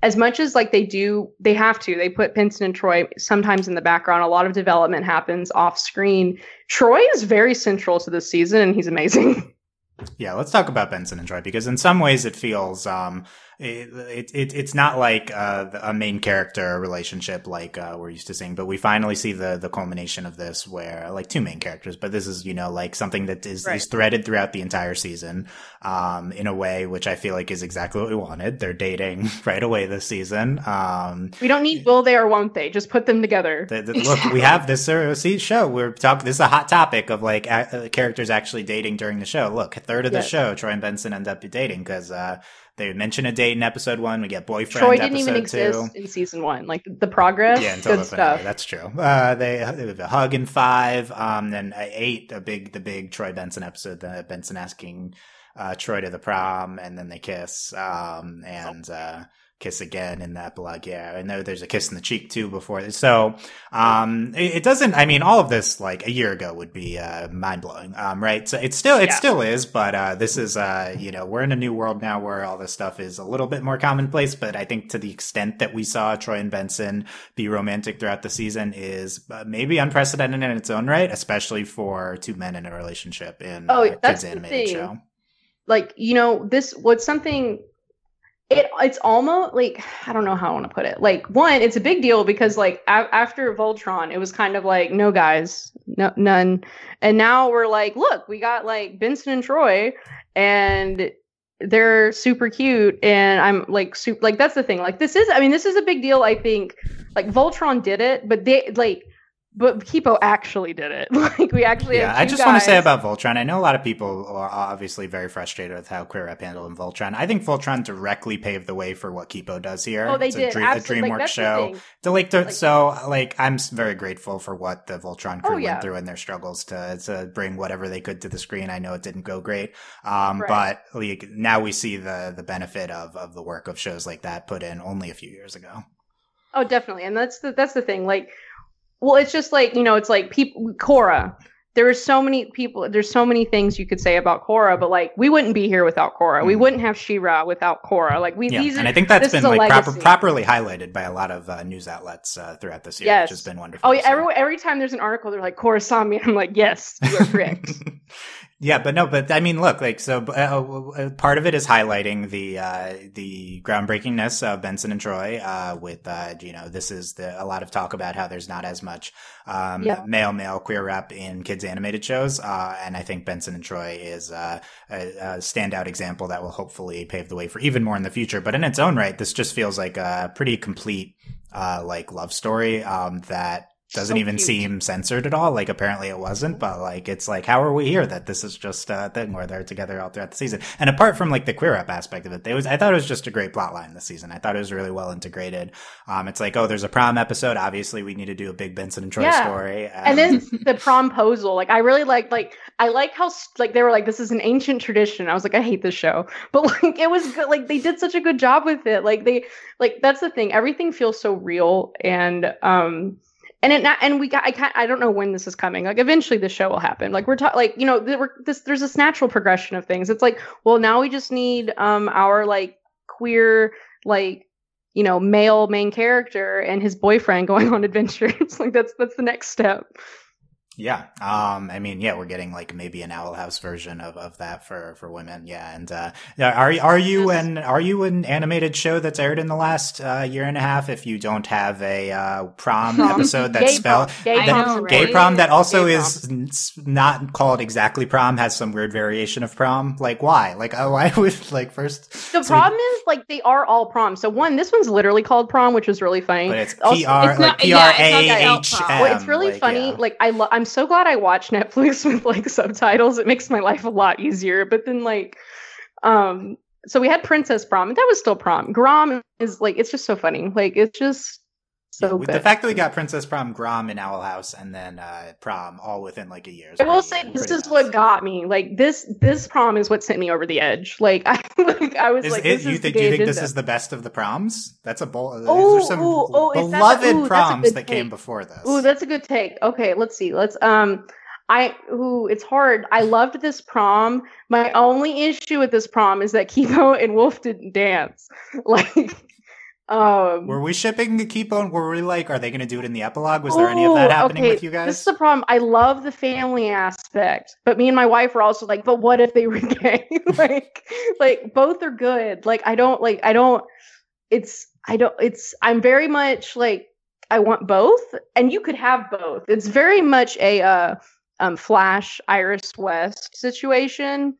as much as like they do, they have to, they put Benson and Troy sometimes in the background. A lot of development happens off screen. Troy is very central to this season, and he's amazing. Yeah, let's talk about Benson and Troy, because in some ways it feels um it, it, it it's not like uh, a main character relationship like uh, we're used to seeing, but we finally see the the culmination of this, where like two main characters, but this is, you know, like something that is, right. is threaded throughout the entire season um in a way which I feel like is exactly what we wanted. They're dating right away this season. Um we don't need will they or won't they, just put them together. The, the, look, we have this show, we're talking, this is a hot topic of like a- characters actually dating during the show. Look, a third of the yes. show, Troy and Benson end up dating, because uh they mention a date in episode one. We get boyfriend. Troy didn't even exist in season one. Like the progress, yeah, until good stuff. That's true. Uh, they, they have a hug in five. Um, then eight, a big, the big Troy Benson episode. The Benson asking uh, Troy to the prom, and then they kiss. Um, and uh, kiss again in the epilogue. Yeah, I know there's a kiss in the cheek too before. So um, it, it doesn't. I mean, all of this like a year ago would be uh, mind blowing, um, right? So it's still, it yeah. still is, but uh, this is, uh, you know, we're in a new world now where all this stuff is a little bit more commonplace. But I think to the extent that we saw Troy and Benson be romantic throughout the season is uh, maybe unprecedented in its own right, especially for two men in a relationship in oh, a kids animated show. Like, you know, this what's something. It it's almost like, I don't know how I want to put it. Like, one, it's a big deal because like a- after Voltron, it was kind of like, no guys, no none. And now we're like, look, we got like Benson and Troy, and they're super cute. And I'm like, super, like, that's the thing. Like, this is, I mean, this is a big deal. I think like Voltron did it, but they like. But Kipo actually did it. Like, we actually Yeah, I just guys. want to say about Voltron, I know a lot of people are obviously very frustrated with how Queer Up handled in Voltron. I think Voltron directly paved the way for what Kipo does here. Oh, they it's did. A, dream, a DreamWorks like, show. The like, like, so, like, I'm very grateful for what the Voltron crew oh, yeah. went through and their struggles to, to bring whatever they could to the screen. I know it didn't go great. Um, right. But like, now we see the, the benefit of, of the work of shows like that put in only a few years ago. Oh, definitely. And that's the, that's the thing. Like, well, it's just like, you know, it's like people, Korra. There are so many people, there's so many things you could say about Korra, but like, we wouldn't be here without Korra. Mm-hmm. We wouldn't have She-Ra without Korra. Like, we, yeah. these are, and I think that's been like proper, properly highlighted by a lot of uh, news outlets uh, throughout this year, yes. which has been wonderful. Oh, yeah. So. Every, every time there's an article, they're like, Korra saw me. I'm like, yes, you are correct. Yeah, but no, but I mean, look, like, so uh, part of it is highlighting the, uh, the groundbreakingness of Benson and Troy, uh, with, uh, you know, this is the, a lot of talk about how there's not as much, um, yeah. male, male queer rep in kids animated shows. Uh, and I think Benson and Troy is, uh, a, a standout example that will hopefully pave the way for even more in the future. But in its own right, this just feels like a pretty complete, uh, like love story, um, that, doesn't so even cute. Seem censored at all. Like, apparently it wasn't, but like, it's like, how are we here that this is just a thing where they're together all throughout the season? And apart from like the queer up aspect of it, it was, I thought it was just a great plot line this season. I thought it was really well integrated. Um, it's like, oh, there's a prom episode. Obviously we need to do a big Benson and Troy yeah. story. Um, and then the promposal. Like, I really liked, like, I like how, like, they were like, this is an ancient tradition. I was like, I hate this show, but like, it was good. Like, they did such a good job with it. Like they, like, that's the thing. Everything feels so real. And, um, And it not, and we got, I can't, I don't know when this is coming. Like, eventually the show will happen. Like, we're talking, like, you know, there, we're, this, there's this natural progression of things. It's like, well, now we just need, um, our like queer, like, you know, male main character and his boyfriend going on adventures. Like, that's, that's the next step. Yeah. Um, I mean, yeah, we're getting like maybe an Owl House version of, of that for, for women. Yeah. And, uh, are, are you an, are you an animated show that's aired in the last, uh, year and a half? If you don't have a, uh, prom, prom. episode that's spelled gay, spell, prom. gay, prom, gay right? prom, that also gay is prom. Not called exactly prom, has some weird variation of prom. Like, why? Like, oh, I would like first. The so problem we, is like, they are all prom. So one, this one's literally called prom, which is really funny. But it's P R, like P R A H M. It's really like, funny. Yeah. Like, I love, I'm so glad I watch Netflix with like subtitles. It makes my life a lot easier. But then like, um, so we had Princess Prom, and that was still prom. Grom is like, it's just so funny. Like, it's just so yeah, good. The fact that we got Princess Prom, Grom, and Owl House, and then uh, prom all within like a year. I will say this is what got me. Like this, this prom is what sent me over the edge. Like I, like, I was is like, it, this you is think you think this is the best of the proms? That's a bold. Oh, these are some ooh, oh, beloved that, ooh, proms that take. Came before this. Ooh, that's a good take. Okay, let's see. Let's um. I, ooh, it's hard. I loved this prom. My only issue with this prom is that Kipo and Wolf didn't dance. Like, um. Were we shipping the Kipo and were we like, are they going to do it in the epilogue? Was ooh, there any of that happening okay. with you guys? This is the problem. I love the family aspect, but me and my wife were also like, but what if they were gay? like, like both are good. Like, I don't, like, I don't, it's, I don't, it's, I'm very much like, I want both and you could have both. It's very much a, uh, Um, Flash, Iris West situation,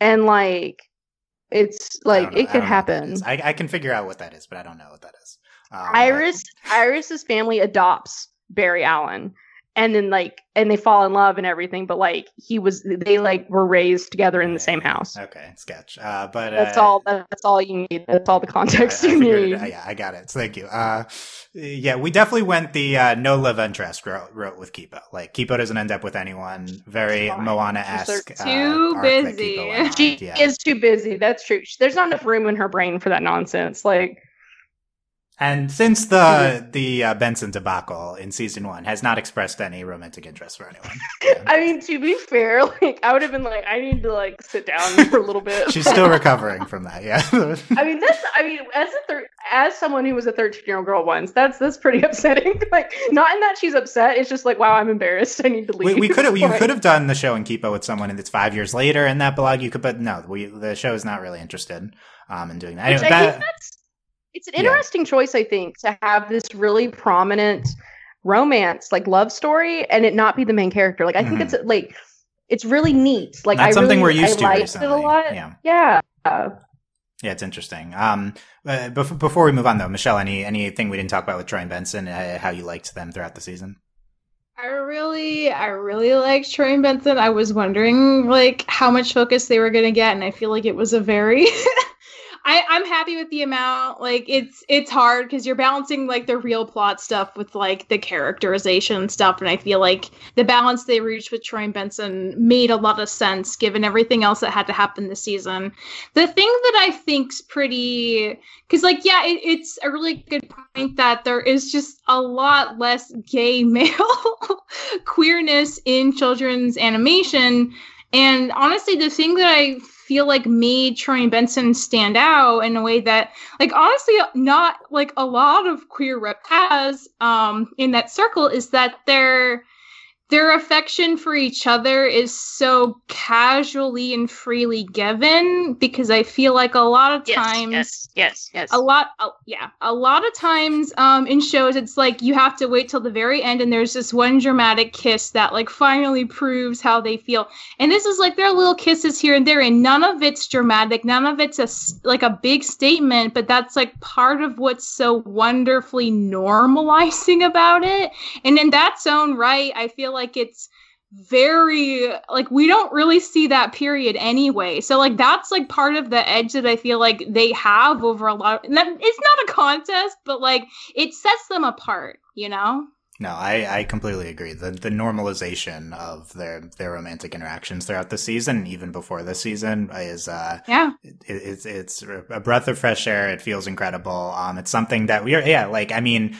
and like it's like it could happen. I, I can figure out what that is, but I don't know what that is. Um, Iris, but... Iris's family adopts Barry Allen, and then like and they fall in love and everything. But like he was, they like were raised together in the same house. Okay, sketch. Uh, but that's uh, all. That's all you need. That's all the context I, I you need. It, yeah, I got it. Thank you. Uh, Yeah, we definitely went the uh, no love interest route, route with Kipo. Like, Kipo doesn't end up with anyone. Very Moana-esque. Too uh, busy. She yeah. is too busy. That's true. There's not enough room in her brain for that nonsense. Like, and since the the uh, Benson debacle in season one, has not expressed any romantic interest for anyone. Yeah. I mean, to be fair, like I would have been like, I need to like sit down for a little bit. She's still recovering from that. Yeah. I mean, that's. I mean, as a thir- as someone who was a thirteen year old girl once, that's that's pretty upsetting. Like, not in that she's upset. It's just like, wow, I'm embarrassed. I need to leave. We, we could have. You could have done the show in Kipo with someone, and it's five years later, and that blog you could. But no, we the show is not really interested um, in doing that. Which anyway, I that, think that's. It's an interesting yeah. choice, I think, to have this really prominent romance, like love story, and it not be the main character. Like, I think mm-hmm. it's like it's really neat. Like, that's I something really, we're used I to liked it a lot. Yeah. yeah, yeah, it's interesting. Um, uh, bef- before we move on, though, Michelle, any anything we didn't talk about with Troy and Benson, uh, how you liked them throughout the season? I really, I really liked Troy and Benson. I was wondering like how much focus they were going to get, and I feel like it was a very. I, I'm happy with the amount. Like, it's it's hard because you're balancing, like, the real plot stuff with, like, the characterization and stuff. And I feel like the balance they reached with Troy and Benson made a lot of sense given everything else that had to happen this season. The thing that I think's pretty... Because, like, yeah, it, it's a really good point that there is just a lot less gay male queerness in children's animation. And, honestly, the thing that I... feel like made Troy and Benson stand out in a way that, like, honestly, not like a lot of queer rep has um, in that circle is that they're their affection for each other is so casually and freely given, because I feel like a lot of times, yes, yes, yes, yes. a lot, uh, yeah, a lot of times um, in shows, it's like you have to wait till the very end, and there's this one dramatic kiss that like finally proves how they feel. And this is like their little kisses here and there, and none of it's dramatic, none of it's a like a big statement, but that's like part of what's so wonderfully normalizing about it. And in that own right, I feel like Like it's very like we don't really see that period anyway. So like that's like part of the edge that I feel like they have over a lot. Of, and that, it's not a contest, but like it sets them apart, you know. No, I, I completely agree. The the normalization of their, their romantic interactions throughout the season, even before this season, is uh yeah it, it's it's a breath of fresh air. It feels incredible. Um, it's something that we are yeah like I mean.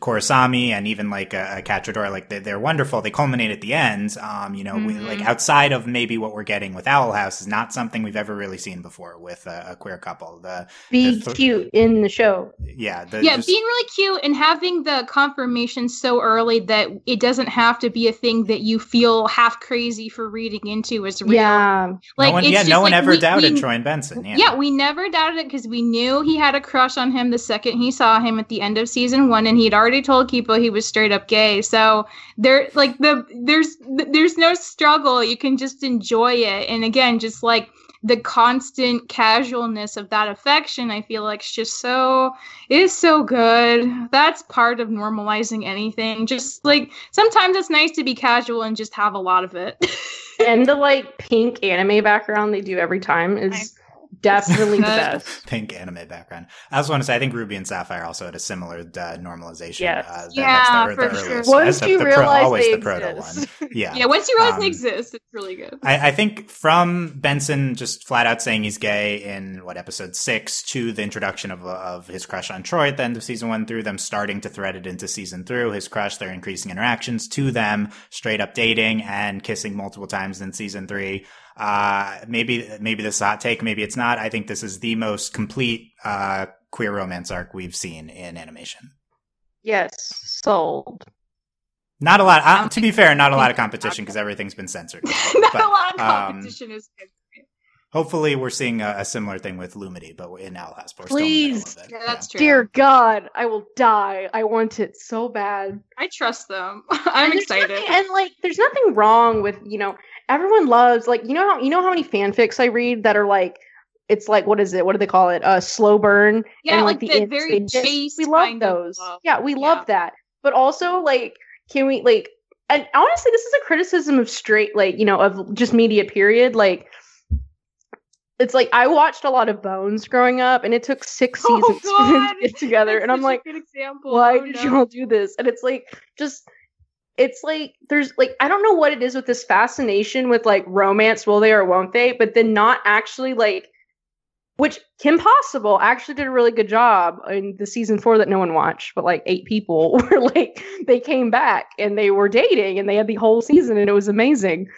Kurosami and even like a, a Cachador, like they're, they're wonderful. They culminate at the end. Um, you know, mm-hmm. we, like outside of maybe what we're getting with Owl House is not something we've ever really seen before with a, a queer couple. The be the, cute in the show, yeah, the, yeah, just, being really cute and having the confirmation so early that it doesn't have to be a thing that you feel half crazy for reading into is real. Yeah, like no one, it's yeah, no one like ever we, doubted we, Troy and Benson. Yeah. yeah, we never doubted it because we knew he had a crush on him the second he saw him at the end of season one, and he'd already told Kipo he was straight up gay. So there, like the there's there's no struggle. You can just enjoy it. And again, just like the constant casualness of that affection, I feel like it's just so it is so good. That's part of normalizing anything. Just like sometimes it's nice to be casual and just have a lot of it. And the like pink anime background they do every time is. I- Definitely the best. Pink anime background. I also want to say, I think Ruby and Sapphire also had a similar uh, normalization. Yes. Uh, yeah, the, for the sure. Once you the, realize the pro, always they the proto exist. One. Yeah. yeah, once you realize um, they exist, it's really good. I, I think from Benson just flat out saying he's gay in, what, episode six, to the introduction of of his crush on Troy at the end of season one, through them starting to thread it into season through, his crush, their increasing interactions, to them straight up dating and kissing multiple times in season three. Uh, maybe, maybe this is a hot take. Maybe it's not. I think this is the most complete, uh, queer romance arc we've seen in animation. Yes. Sold. Not a lot, uh, to be fair, not a lot of competition because everything's been censored. Not but, a lot of competition um, is good. Hopefully we're seeing a, a similar thing with Lumity, but in Owl House. Please. Still yeah, that's yeah. true. Dear God, I will die. I want it so bad. I trust them. I'm and excited. Nothing, and like, there's nothing wrong with, you know, everyone loves, like, you know how you know how many fanfics I read that are like, it's like, what is it? What do they call it? A uh, slow burn. Yeah, and, like, like the, the very chase. We love those. Love. Yeah, we yeah. love that. But also, like, can we, like, and honestly, this is a criticism of straight, like, you know, of just media period. Like, it's like, I watched a lot of Bones growing up, and it took six oh, seasons God. to get together. That's and I'm like, why oh, did no. y'all do this? And it's like, just... It's like, there's like, I don't know what it is with this fascination with like romance, will they or won't they, but then not actually like, which Kim Possible actually did a really good job in the season four that no one watched, but like eight people were like, they came back and they were dating and they had the whole season and it was amazing.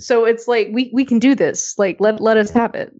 So it's like, we, we can do this. Like, let, let us have it.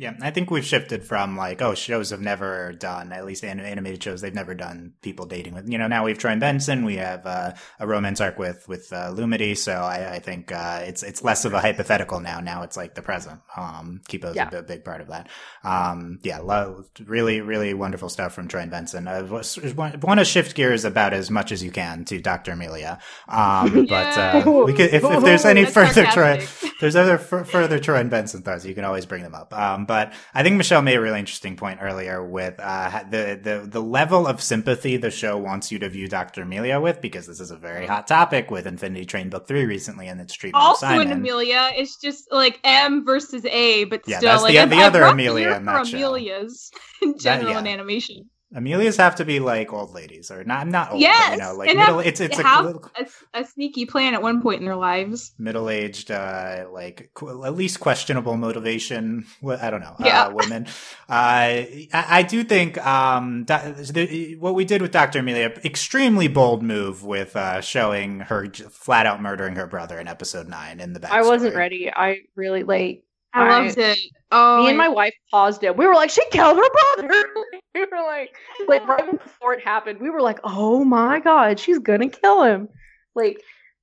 Yeah, I think we've shifted from like, oh, shows have never done, at least anim- animated shows, they've never done people dating with, you know, now we've Troy and Benson, we have uh, a romance arc with with uh, Lumity, so I, I think uh, it's it's less of a hypothetical now, now it's like the present. Um, Kipo's yeah. a, a big part of that. Um, yeah, lo- really, really wonderful stuff from Troy and Benson. I was, want to shift gears about as much as you can to Doctor Emilia, um, yeah. but uh, we could, if, if there's any That's further Troy, there's other f- further Troy and Benson thoughts, you can always bring them up. Um, But I think Michelle made a really interesting point earlier with uh, the, the the level of sympathy the show wants you to view Doctor Emilia with, because this is a very hot topic with Infinity Train Book three recently and its treatment also of Simon. In Emilia, it's just like M versus A, but yeah, still that's like the, the other Emilia in that show. Emilias in general that, yeah. in animation. Emilias have to be like old ladies, or not not old, yes, but, you know, like middle. Have, it's it's a, little, a, a sneaky plan at one point in their lives. Middle aged, uh, like qu- at least questionable motivation. Well, I don't know, yeah. uh, women. uh, I, I do think um, do, the, what we did with Doctor Emilia, extremely bold move with uh, showing her flat out murdering her brother in episode nine in the backstory. I wasn't ready. I really like. I All loved right. it. Oh, me and my wife paused it. We were like, she killed her brother. We were like, like right before it happened, we were like, oh my God, she's gonna kill him. Like,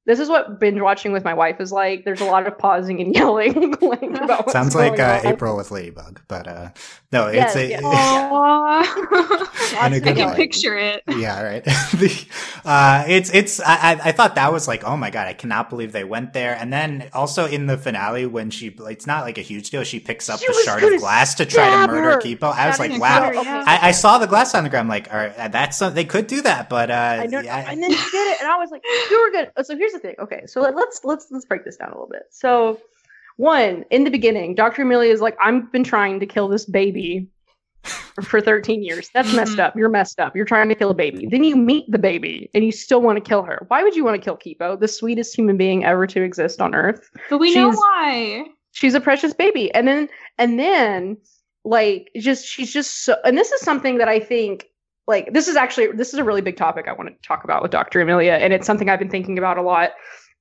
This is what binge watching with my wife is like. There's a lot of pausing and yelling. like, about Sounds like uh, April with Ladybug, but uh, no, yes, it's yes. a. I can light. picture it. Yeah, right. the, uh, it's it's. I, I thought that was like, oh my god, I cannot believe they went there. And then also in the finale when she, it's not like a huge deal. She picks up she the shard of glass to try to murder her. Kipo. I was that like, wow. Her, yeah. I, I saw the glass on the ground. I'm like, all right, that's some, they could do that, but uh, I don't, yeah. and then she did it, and I was like, you were good. So here's the thing. Okay, so let's let's let's break this down a little bit. So, one, in the beginning, Doctor Emilia is like, I've been trying to kill this baby for thirteen years. That's messed up. You're messed up. You're trying to kill a baby. Then you meet the baby and you still want to kill her. Why would you want to kill Kipo, the sweetest human being ever to exist on Earth? But we she's, know why. She's a precious baby. And then and then like just she's just so, and this is something that I think Like, this is actually, this is a really big topic I want to talk about with Doctor Emilia, and it's something I've been thinking about a lot.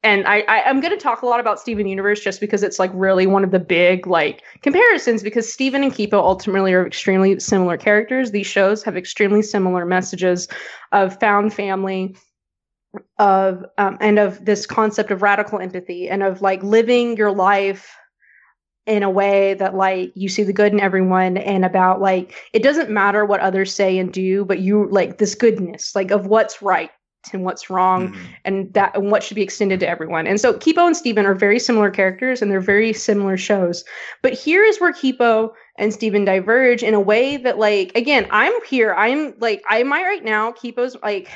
And I, I, I'm going to talk a lot about Steven Universe just because it's, like, really one of the big, like, comparisons, because Steven and Kipo ultimately are extremely similar characters. These shows have extremely similar messages of found family, of, um, and of this concept of radical empathy, and of, like, living your life in a way that, like, you see the good in everyone, and about, like, it doesn't matter what others say and do, but you, like, this goodness, like, of what's right and what's wrong, mm-hmm. and that and what should be extended to everyone. And so Kipo and Steven are very similar characters, and they're very similar shows. But here is where Kipo and Steven diverge in a way that, like, again, I'm here. I'm, like, I am I right now, Kipo's, like,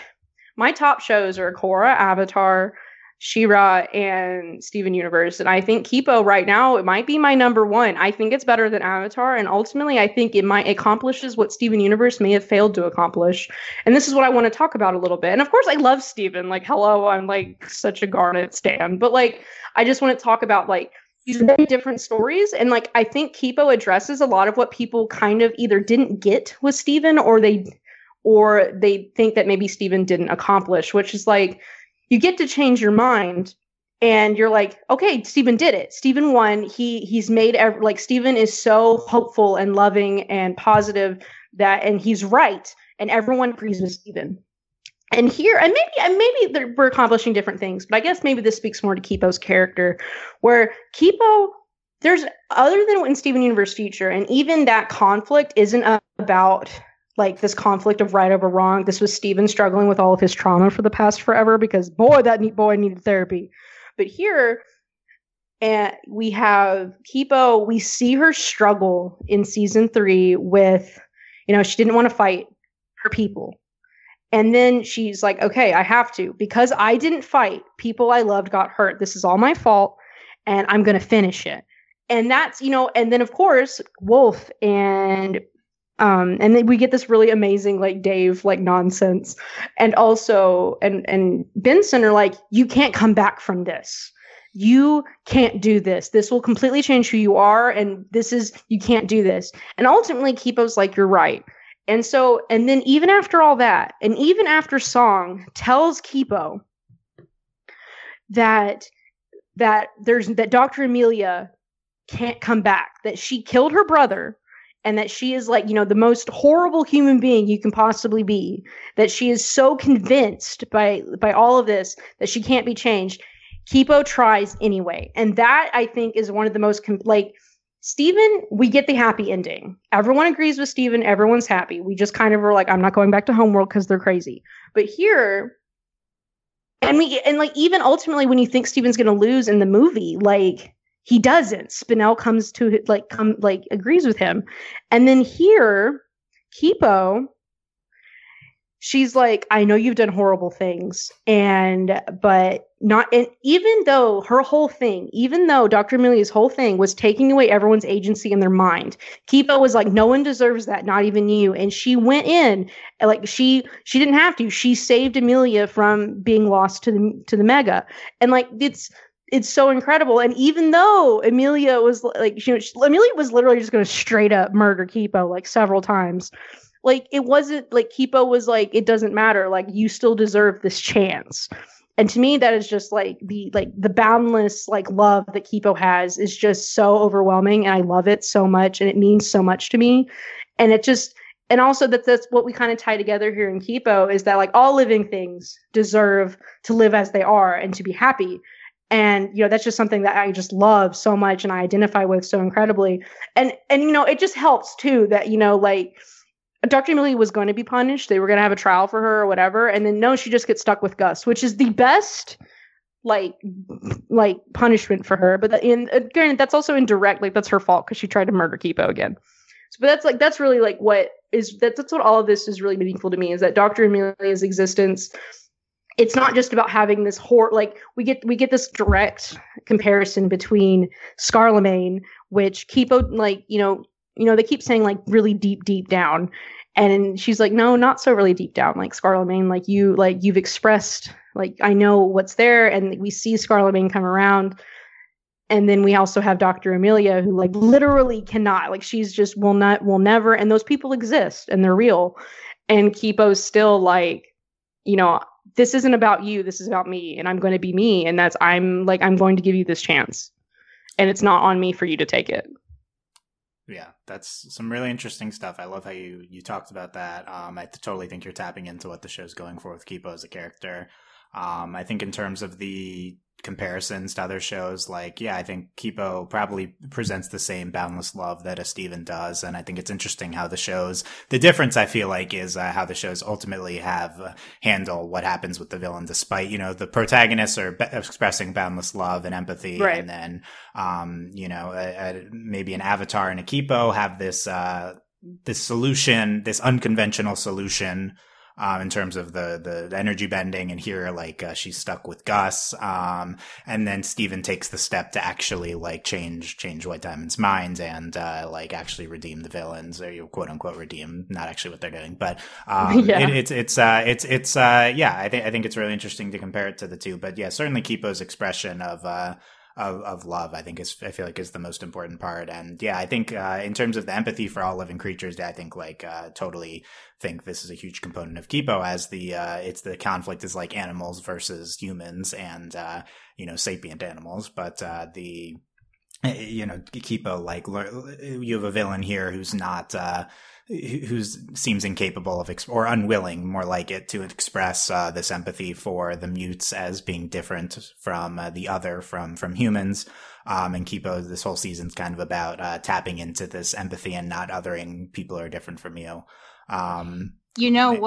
my top shows are Korra, Avatar, She-Ra, and Steven Universe, and I think Kipo right now, it might be my number one. I think it's better than Avatar, and ultimately I think it might accomplishes what Steven Universe may have failed to accomplish, and this is what I want to talk about a little bit. And of course I love Steven, like, hello, I'm like such a Garnet stan, but like I just want to talk about like these very different stories, and like I think Kipo addresses a lot of what people kind of either didn't get with Steven, or they or they think that maybe Steven didn't accomplish, which is like, you get to change your mind, and you're like, okay, Steven did it. Steven won. He he's made ev- like Steven is so hopeful and loving and positive that, and he's right, and everyone agrees with Steven. And here, and maybe and maybe we're accomplishing different things, but I guess maybe this speaks more to Kipo's character, where Kipo, there's other than in Steven Universe Future, and even that conflict isn't about, like, this conflict of right over wrong. This was Steven struggling with all of his trauma for the past forever, because boy, that neat boy needed therapy. But here, and we have Kipo, we see her struggle in season three with, you know, she didn't want to fight her people. And then she's like, okay, I have to, because I didn't fight, people I loved got hurt. This is all my fault, and I'm going to finish it. And that's, you know, and then of course, Wolf and Um, and then we get this really amazing, like, Dave, like, nonsense. And also, and, and Benson are like, you can't come back from this. You can't do this. This will completely change who you are. And this is, you can't do this. And ultimately, Kipo's like, you're right. And so, and then even after all that, and even after Song tells Kipo that, that there's, that Doctor Emilia can't come back, that she killed her brother, and that she is, like, you know, the most horrible human being you can possibly be, that she is so convinced by by all of this that she can't be changed, Kipo tries anyway. And that, I think, is one of the most, com- like, Steven, we get the happy ending. Everyone agrees with Steven. Everyone's happy. We just kind of are like, I'm not going back to Homeworld because they're crazy. But here, and we, and, like, even ultimately when you think Steven's going to lose in the movie, like, he doesn't. Spinel comes to, like, come, like, agrees with him. And then here, Kipo, she's like, I know you've done horrible things, and, but not, and even though her whole thing, even though Doctor Emilia's whole thing was taking away everyone's agency in their mind, Kipo was like, no one deserves that, not even you. And she went in, like, she, she didn't have to. She saved Emilia from being lost to the, to the mega. And, like, it's, It's so incredible. And even though Emilia was like, she, she, Emilia was literally just going to straight up murder Kipo, like, several times. Like, it wasn't like Kipo was like, it doesn't matter. Like, you still deserve this chance. And to me, that is just like the, like the boundless, like, love that Kipo has is just so overwhelming. And I love it so much. And it means so much to me. And it just, And also that that's what we kind of tie together here in Kipo is that like all living things deserve to live as they are and to be happy. And, you know, that's just something that I just love so much and I identify with so incredibly. And, and, you know, it just helps too that, you know, like Doctor Emilia was going to be punished. They were going to have a trial for her or whatever. And then no, she just gets stuck with Gus, which is the best like, like punishment for her. But in again, that's also indirect. Like that's her fault because she tried to murder Kipo again. So, but that's like, that's really like what is that, that's what all of this is really meaningful to me is that Doctor Emilia's existence, it's not just about having this horror, like we get we get this direct comparison between Scarlemagne, which Kipo, like, you know, you know, they keep saying like really deep, deep down. And she's like, no, not so really deep down, like Scarlemagne, like you, like you've expressed, like, I know what's there. And we see Scarlemagne come around. And then we also have Doctor Emilia, who like literally cannot, like she's just will not, will never. And those people exist and they're real. And Kipo's still like, you know, this isn't about you. This is about me. And I'm going to be me. And that's, I'm like, I'm going to give you this chance and it's not on me for you to take it. Yeah. That's some really interesting stuff. I love how you, you talked about that. Um, I totally think you're tapping into what the show's going for with Kipo as a character. Um, I think in terms of the comparisons to other shows, like, yeah, I think Kipo probably presents the same boundless love that a Steven does. And I think it's interesting how the shows, the difference I feel like is uh, how the shows ultimately have uh, handle what happens with the villain, despite, you know, the protagonists are be- expressing boundless love and empathy. Right. And then, um, you know, a, a, maybe an Avatar and a Kipo have this, uh, this solution, this unconventional solution, Um, in terms of the, the energy bending, and here, like, uh, she's stuck with Gus. Um, and then Steven takes the step to actually, like, change, change White Diamond's mind and, uh, like, actually redeem the villains, or you quote unquote redeem, not actually what they're doing, but, um, yeah. it, it's, it's, uh, it's, it's, uh, yeah, I think, I think it's really interesting to compare it to the two, but yeah, certainly Kipo's expression of, uh, Of, of love, I think is, I feel like is the most important part. And yeah, I think, uh, in terms of the empathy for all living creatures, I think like, uh, totally think this is a huge component of Kipo as the, uh, it's the conflict is like animals versus humans and, uh, you know, sapient animals, but, uh, the, you know, Kipo, like you have a villain here who's not, uh, who seems incapable of exp- or unwilling, more like it, to express uh, this empathy for the mutes as being different from uh, the other, from from humans. Um, and Kipo, this whole season's kind of about uh, tapping into this empathy and not othering people who are different from you. Um, you know I-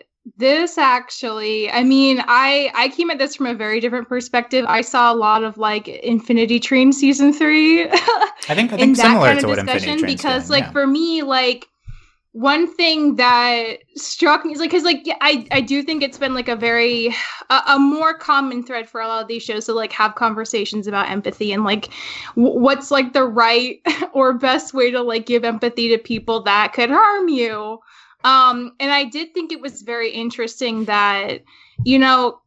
what? This actually, I mean, I, I came at this from a very different perspective. I saw a lot of like Infinity Train season three. I think I think similar kind of to what Infinity Train's because, doing, like, yeah. for me, like. One thing that struck me is like, cause like, I, I do think it's been like a very, a, a more common thread for a lot of these shows to like have conversations about empathy and like w- what's like the right or best way to like give empathy to people that could harm you. Um, and I did think it was very interesting that, you know,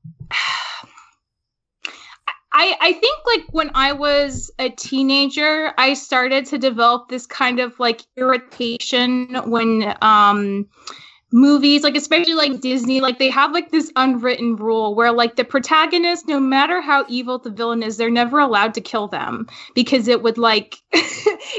I, I think like when I was a teenager, I started to develop this kind of like irritation when um, movies, like especially like Disney, like they have like this unwritten rule where like the protagonist, no matter how evil the villain is, they're never allowed to kill them because it would like,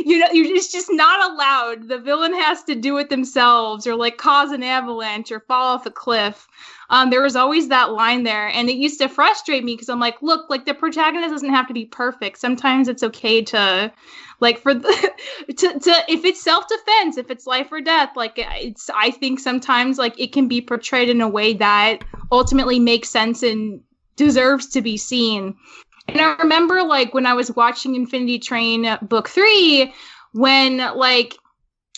you know, you're just, just not allowed. The villain has to do it themselves or like cause an avalanche or fall off a cliff. Um, there was always that line there, and it used to frustrate me because I'm like, look, like the protagonist doesn't have to be perfect. Sometimes it's okay to, like, for the, to to if it's self-defense, if it's life or death, like it's. I think sometimes like it can be portrayed in a way that ultimately makes sense and deserves to be seen. And I remember like when I was watching Infinity Train Book Three, when like.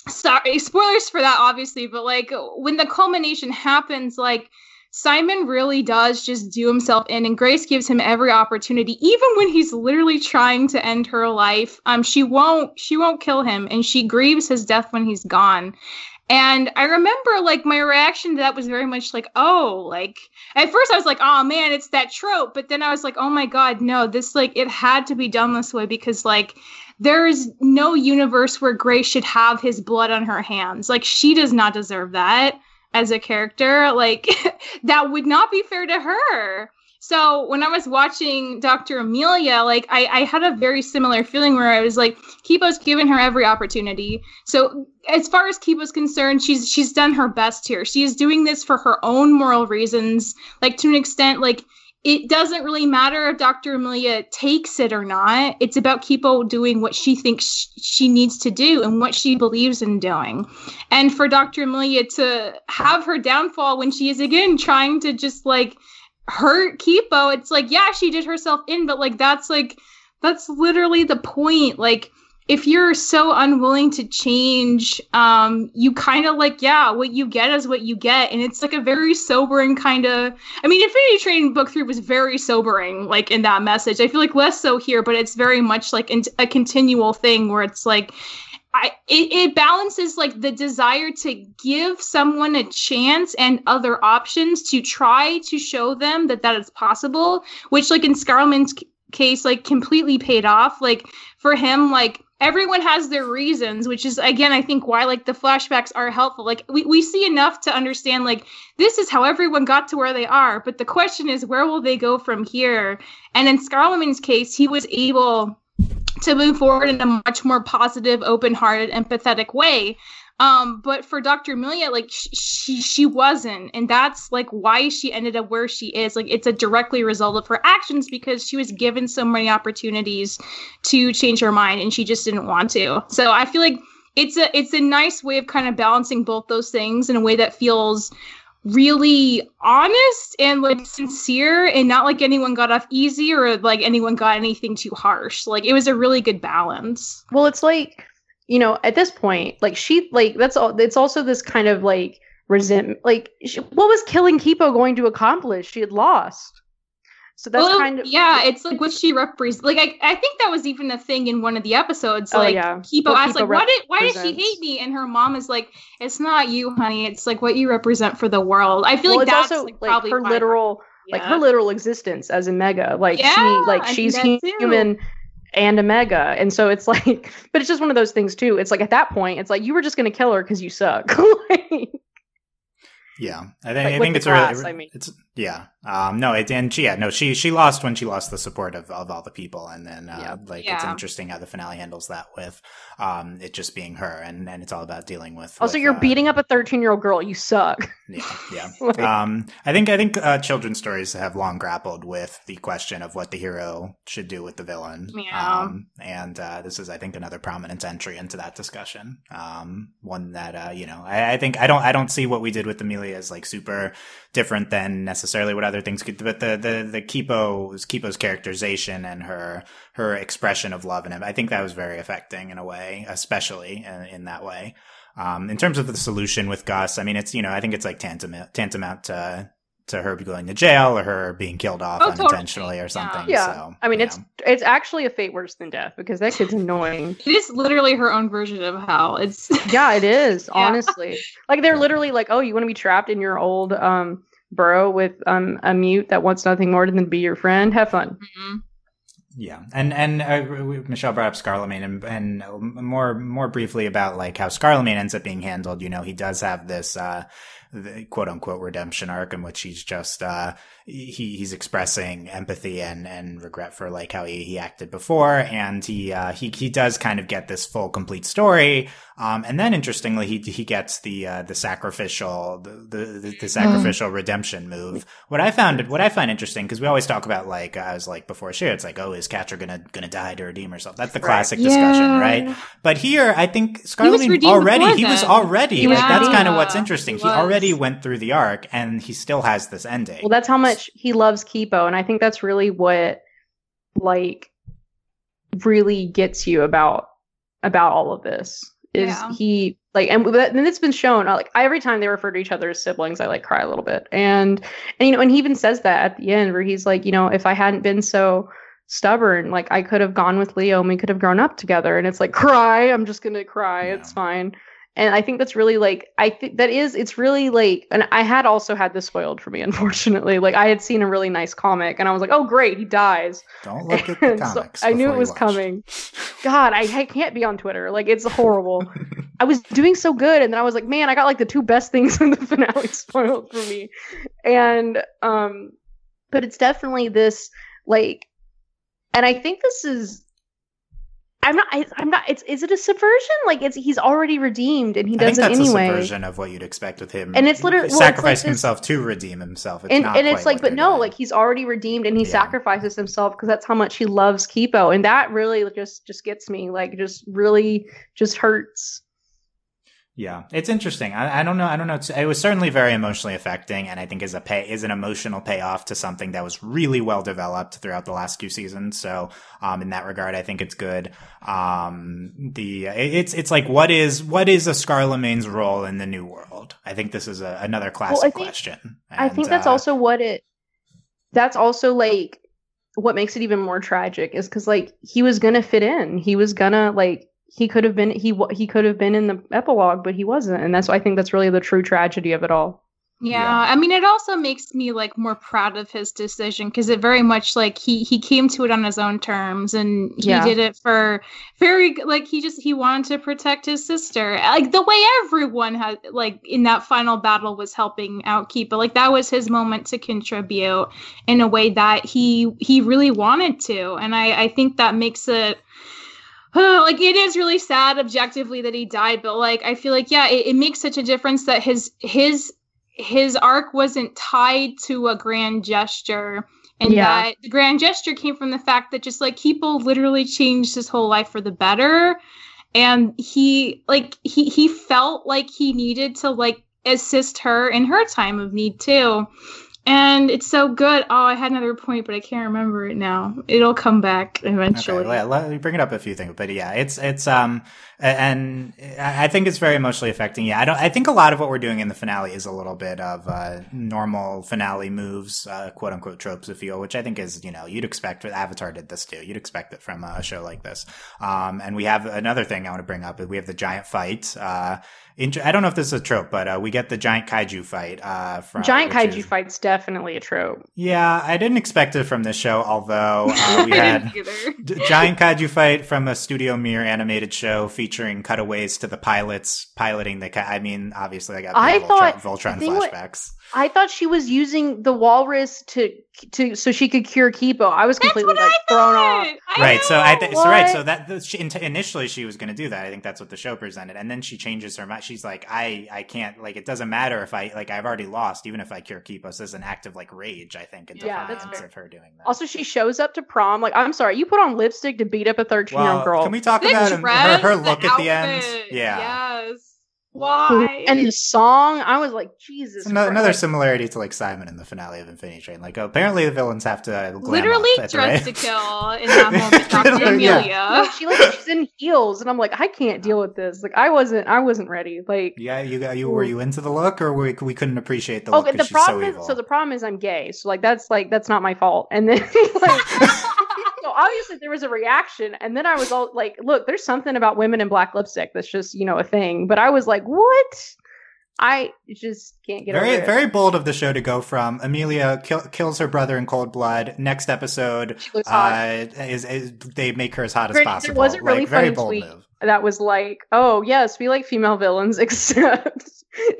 Sorry, spoilers for that, obviously, but, like, when the culmination happens, like, Simon really does just do himself in, and Grace gives him every opportunity, even when he's literally trying to end her life. Um, she won't, she won't kill him, and she grieves his death when he's gone. And I remember, like, my reaction to that was very much like, oh, like, at first I was like, oh, man, it's that trope, but then I was like, oh, my God, no, this, like, it had to be done this way, because, like, there is no universe where Grace should have his blood on her hands. Like, she does not deserve that as a character. Like, that would not be fair to her. So when I was watching Doctor Emilia, like I, I had a very similar feeling where I was like, Kipo's given her every opportunity. So as far as Kipo's concerned, she's she's done her best here. She is doing this for her own moral reasons. Like, to an extent, like, it doesn't really matter if Doctor Emilia takes it or not. It's about Kipo doing what she thinks she needs to do and what she believes in doing. And for Doctor Emilia to have her downfall when she is, again, trying to just, like, hurt Kipo, it's like, yeah, she did herself in, but, like, that's, like, that's literally the point. Like, if you're so unwilling to change, um, you kind of, like, yeah, what you get is what you get. And it's, like, a very sobering kind of, I mean, Infinity Train book three was very sobering, like, in that message. I feel like less so here, but it's very much, like, in- a continual thing where it's, like, I, it, it balances, like, the desire to give someone a chance and other options to try to show them that that is possible, which, like, in Scarlemagne's c- case, like, completely paid off. Like, for him, like, everyone has their reasons, which is, again, I think why, like, the flashbacks are helpful. Like, we, we see enough to understand, like, this is how everyone got to where they are. But the question is, where will they go from here? And in Scarlemagne's case, he was able to move forward in a much more positive, open-hearted, empathetic way. Um, but for Doctor Emilia, like, sh- she she wasn't. And that's, like, why she ended up where she is. Like, it's a directly result of her actions because she was given so many opportunities to change her mind, and she just didn't want to. So I feel like it's a it's a nice way of kind of balancing both those things in a way that feels really honest and, like, sincere, and not like anyone got off easy or like anyone got anything too harsh. Like, it was a really good balance. Well, it's like, you know, at this point, like, she, like, that's all, it's also this kind of, like, resentment, like, she, what was killing Kipo going to accomplish? She had lost. So that's well, kind of, yeah, it's like what she represents. Like, I, I think that was even a thing in one of the episodes. Like, oh, yeah. Kipo asked, like, why did why did she hate me? And her mom is like, it's not you, honey. It's like what you represent for the world. I feel well, like that's also, like, like, probably her literal, yeah. like her literal existence as a mega. Like yeah, she, like she's human too. And a mega, and so it's like, but it's just one of those things too. It's like at that point, it's like you were just gonna kill her because you suck. like, Yeah, I think like I think it's class, really, I mean. it's yeah. Um, no, it and she, yeah, no, she she lost when she lost the support of, of all the people, and then uh, yeah. like yeah. it's interesting how the finale handles that with um it just being her, and, and it's all about dealing with. Also, with, you're uh, beating up a thirteen-year-old girl. You suck. Yeah, yeah. like, um, I think I think uh, children's stories have long grappled with the question of what the hero should do with the villain. Yeah. Um, and uh, this is, I think, another prominent entry into that discussion. Um, one that uh, you know, I, I think I don't I don't see what we did with Emilia is like super different than necessarily what other things could, but the the the Kipo's Kipo's characterization and her her expression of love and I think that was very affecting in a way, especially in, in that way. Um, in terms of the solution with Gus, I mean, it's you know I think it's like tantamount tantamount to to her going to jail or her being killed off oh, unintentionally totally. or something. Yeah, yeah. So, I mean it's know. it's actually a fate worse than death because that kid's annoying. It is literally her own version of hell. It's yeah, it is yeah. honestly. Like they're yeah. literally like, oh, you want to be trapped in your old um burrow with um a mute that wants nothing more than to be your friend. Have fun. Mm-hmm. Yeah, and and uh, Michelle brought up Scarlemagne, and, and more more briefly about like how Scarlemagne ends up being handled. You know, he does have this uh, the quote unquote redemption arc in which he's just uh, he he's expressing empathy and, and regret for like how he, he acted before, and he uh, he he does kind of get this full complete story. Um, and then interestingly, he he gets the uh, the sacrificial the the, the sacrificial oh. redemption move. What I found what I find interesting because we always talk about like I was like before She-Ra, it's like oh is Catcher gonna gonna die to redeem herself. That's the classic right. discussion, yeah. right? But here, I think Scarlemagne already he was already yeah. like that's kind of what's interesting. He, he already went through the arc, and he still has this ending. Well, that's how much he loves Kipo, and I think that's really what like really gets you about about all of this is yeah. he like and and it's been shown like every time they refer to each other as siblings, I like cry a little bit, and and you know and he even says that at the end where he's like you know if I hadn't been so stubborn, like I could have gone with Leo and we could have grown up together. And it's like cry I'm just gonna cry yeah. It's fine. And I think that's really like I think that is it's really like and I had also had this spoiled for me, unfortunately. Like I had seen a really nice comic and I was like oh great he dies. Don't look at the comics. So I knew it was coming. God I, I can't be on Twitter, like it's horrible. I was doing so good and then I was like man I got like the two best things in the finale spoiled for me. And um But it's definitely this, like, and I think this is, I'm not, I, I'm not, it's, is it a subversion? Like, it's, he's already redeemed and he does it anyway. I think that's anyway. a subversion of what you'd expect with him. And it's literally, well, sacrificing like himself to redeem himself. It's and, not and it's like, but no, doing. like he's already redeemed and he yeah. sacrifices himself because that's how much he loves Kipo. And that really just, just gets me, like, just really just hurts. Yeah, it's interesting. I, I don't know. I don't know. It was certainly very emotionally affecting, and I think is a pay is an emotional payoff to something that was really well developed throughout the last two seasons. So, um, in that regard, I think it's good. Um, the it's it's like what is what is a Scarlemagne's role in the new world? I think this is a, another classic well, I think, question. And, I think that's uh, also what it. That's also like what makes it even more tragic is because like he was gonna fit in. He was gonna like. He could have been he he could have been in the epilogue, but he wasn't, and that's I think that's really the true tragedy of it all. Yeah, yeah. I mean, it also makes me like more proud of his decision because it very much like he he came to it on his own terms, and he yeah. did it for very like he just he wanted to protect his sister, like the way everyone had like in that final battle was helping out Kipo. Like that was his moment to contribute in a way that he he really wanted to, and I I think that makes it. Like, it is really sad objectively that he died, but like I feel like yeah it, it makes such a difference that his his his arc wasn't tied to a grand gesture, and yeah. that the grand gesture came from the fact that just like Kipo literally changed his whole life for the better, and he like he he felt like he needed to like assist her in her time of need too. And it's so good. Oh, I had another point, but I can't remember it now. It'll come back eventually. Okay, let, let me bring it up a few things, but yeah, it's it's um, and I think it's very emotionally affecting. Yeah, I don't. I think a lot of what we're doing in the finale is a little bit of uh, normal finale moves, uh, quote unquote tropes, if you will, which I think is you know you'd expect. Avatar did this too. You'd expect it from a show like this. Um, and we have another thing I want to bring up. We have the giant fight. Uh, I don't know if this is a trope, but uh, we get the giant kaiju fight. Uh, from, giant kaiju is, fight's definitely a trope. Yeah, I didn't expect it from this show, although uh, we had d- giant kaiju fight from a Studio Mir animated show featuring cutaways to the pilots piloting the. Ka- I mean, obviously, I got I Voltron, thought, Voltron flashbacks. What, I thought she was using the walrus to to so she could cure Kipo. I was completely like I thrown off. I right, know. so I th- so right, so that the, she, in- initially she was going to do that. I think that's what the show presented, and then she changes her mind. She's like, I, I can't, like, it doesn't matter if I, like, I've already lost, even if I cure Kipo. So it's an act of, like, rage, I think, in yeah, defiance that's of her doing that. Also, she shows up to prom. Like, I'm sorry, you put on lipstick to beat up a thirteen-year-old girl. Can we talk the about dress, her, her look the at the end? Yeah. Yes. Why? And the song, I was like, Jesus. Another, another similarity to like Simon in the finale of Infinity Train. Like, apparently the villains have to literally up, dress right? to kill in that moment. Doctor Emilia, yeah. no, she like she's in heels, and I'm like, I can't deal with this. Like, I wasn't, I wasn't ready. Like, yeah, you got you. Were you into the look, or we we couldn't appreciate the look? Okay, the problem so is, evil. so the problem is I'm gay, so like that's like that's not my fault. And then like. Obviously, there was a reaction, and then I was all like, look, there's something about women in black lipstick that's just, you know, a thing. But I was like, what? I just can't get very, over it. Very bold of the show to go from Emilia kill, kills her brother in cold blood. Next episode, uh, is, is they make her as hot Pretty, as possible. There was a really like, funny very bold tweet move. That was like, oh, yes, we like female villains, except...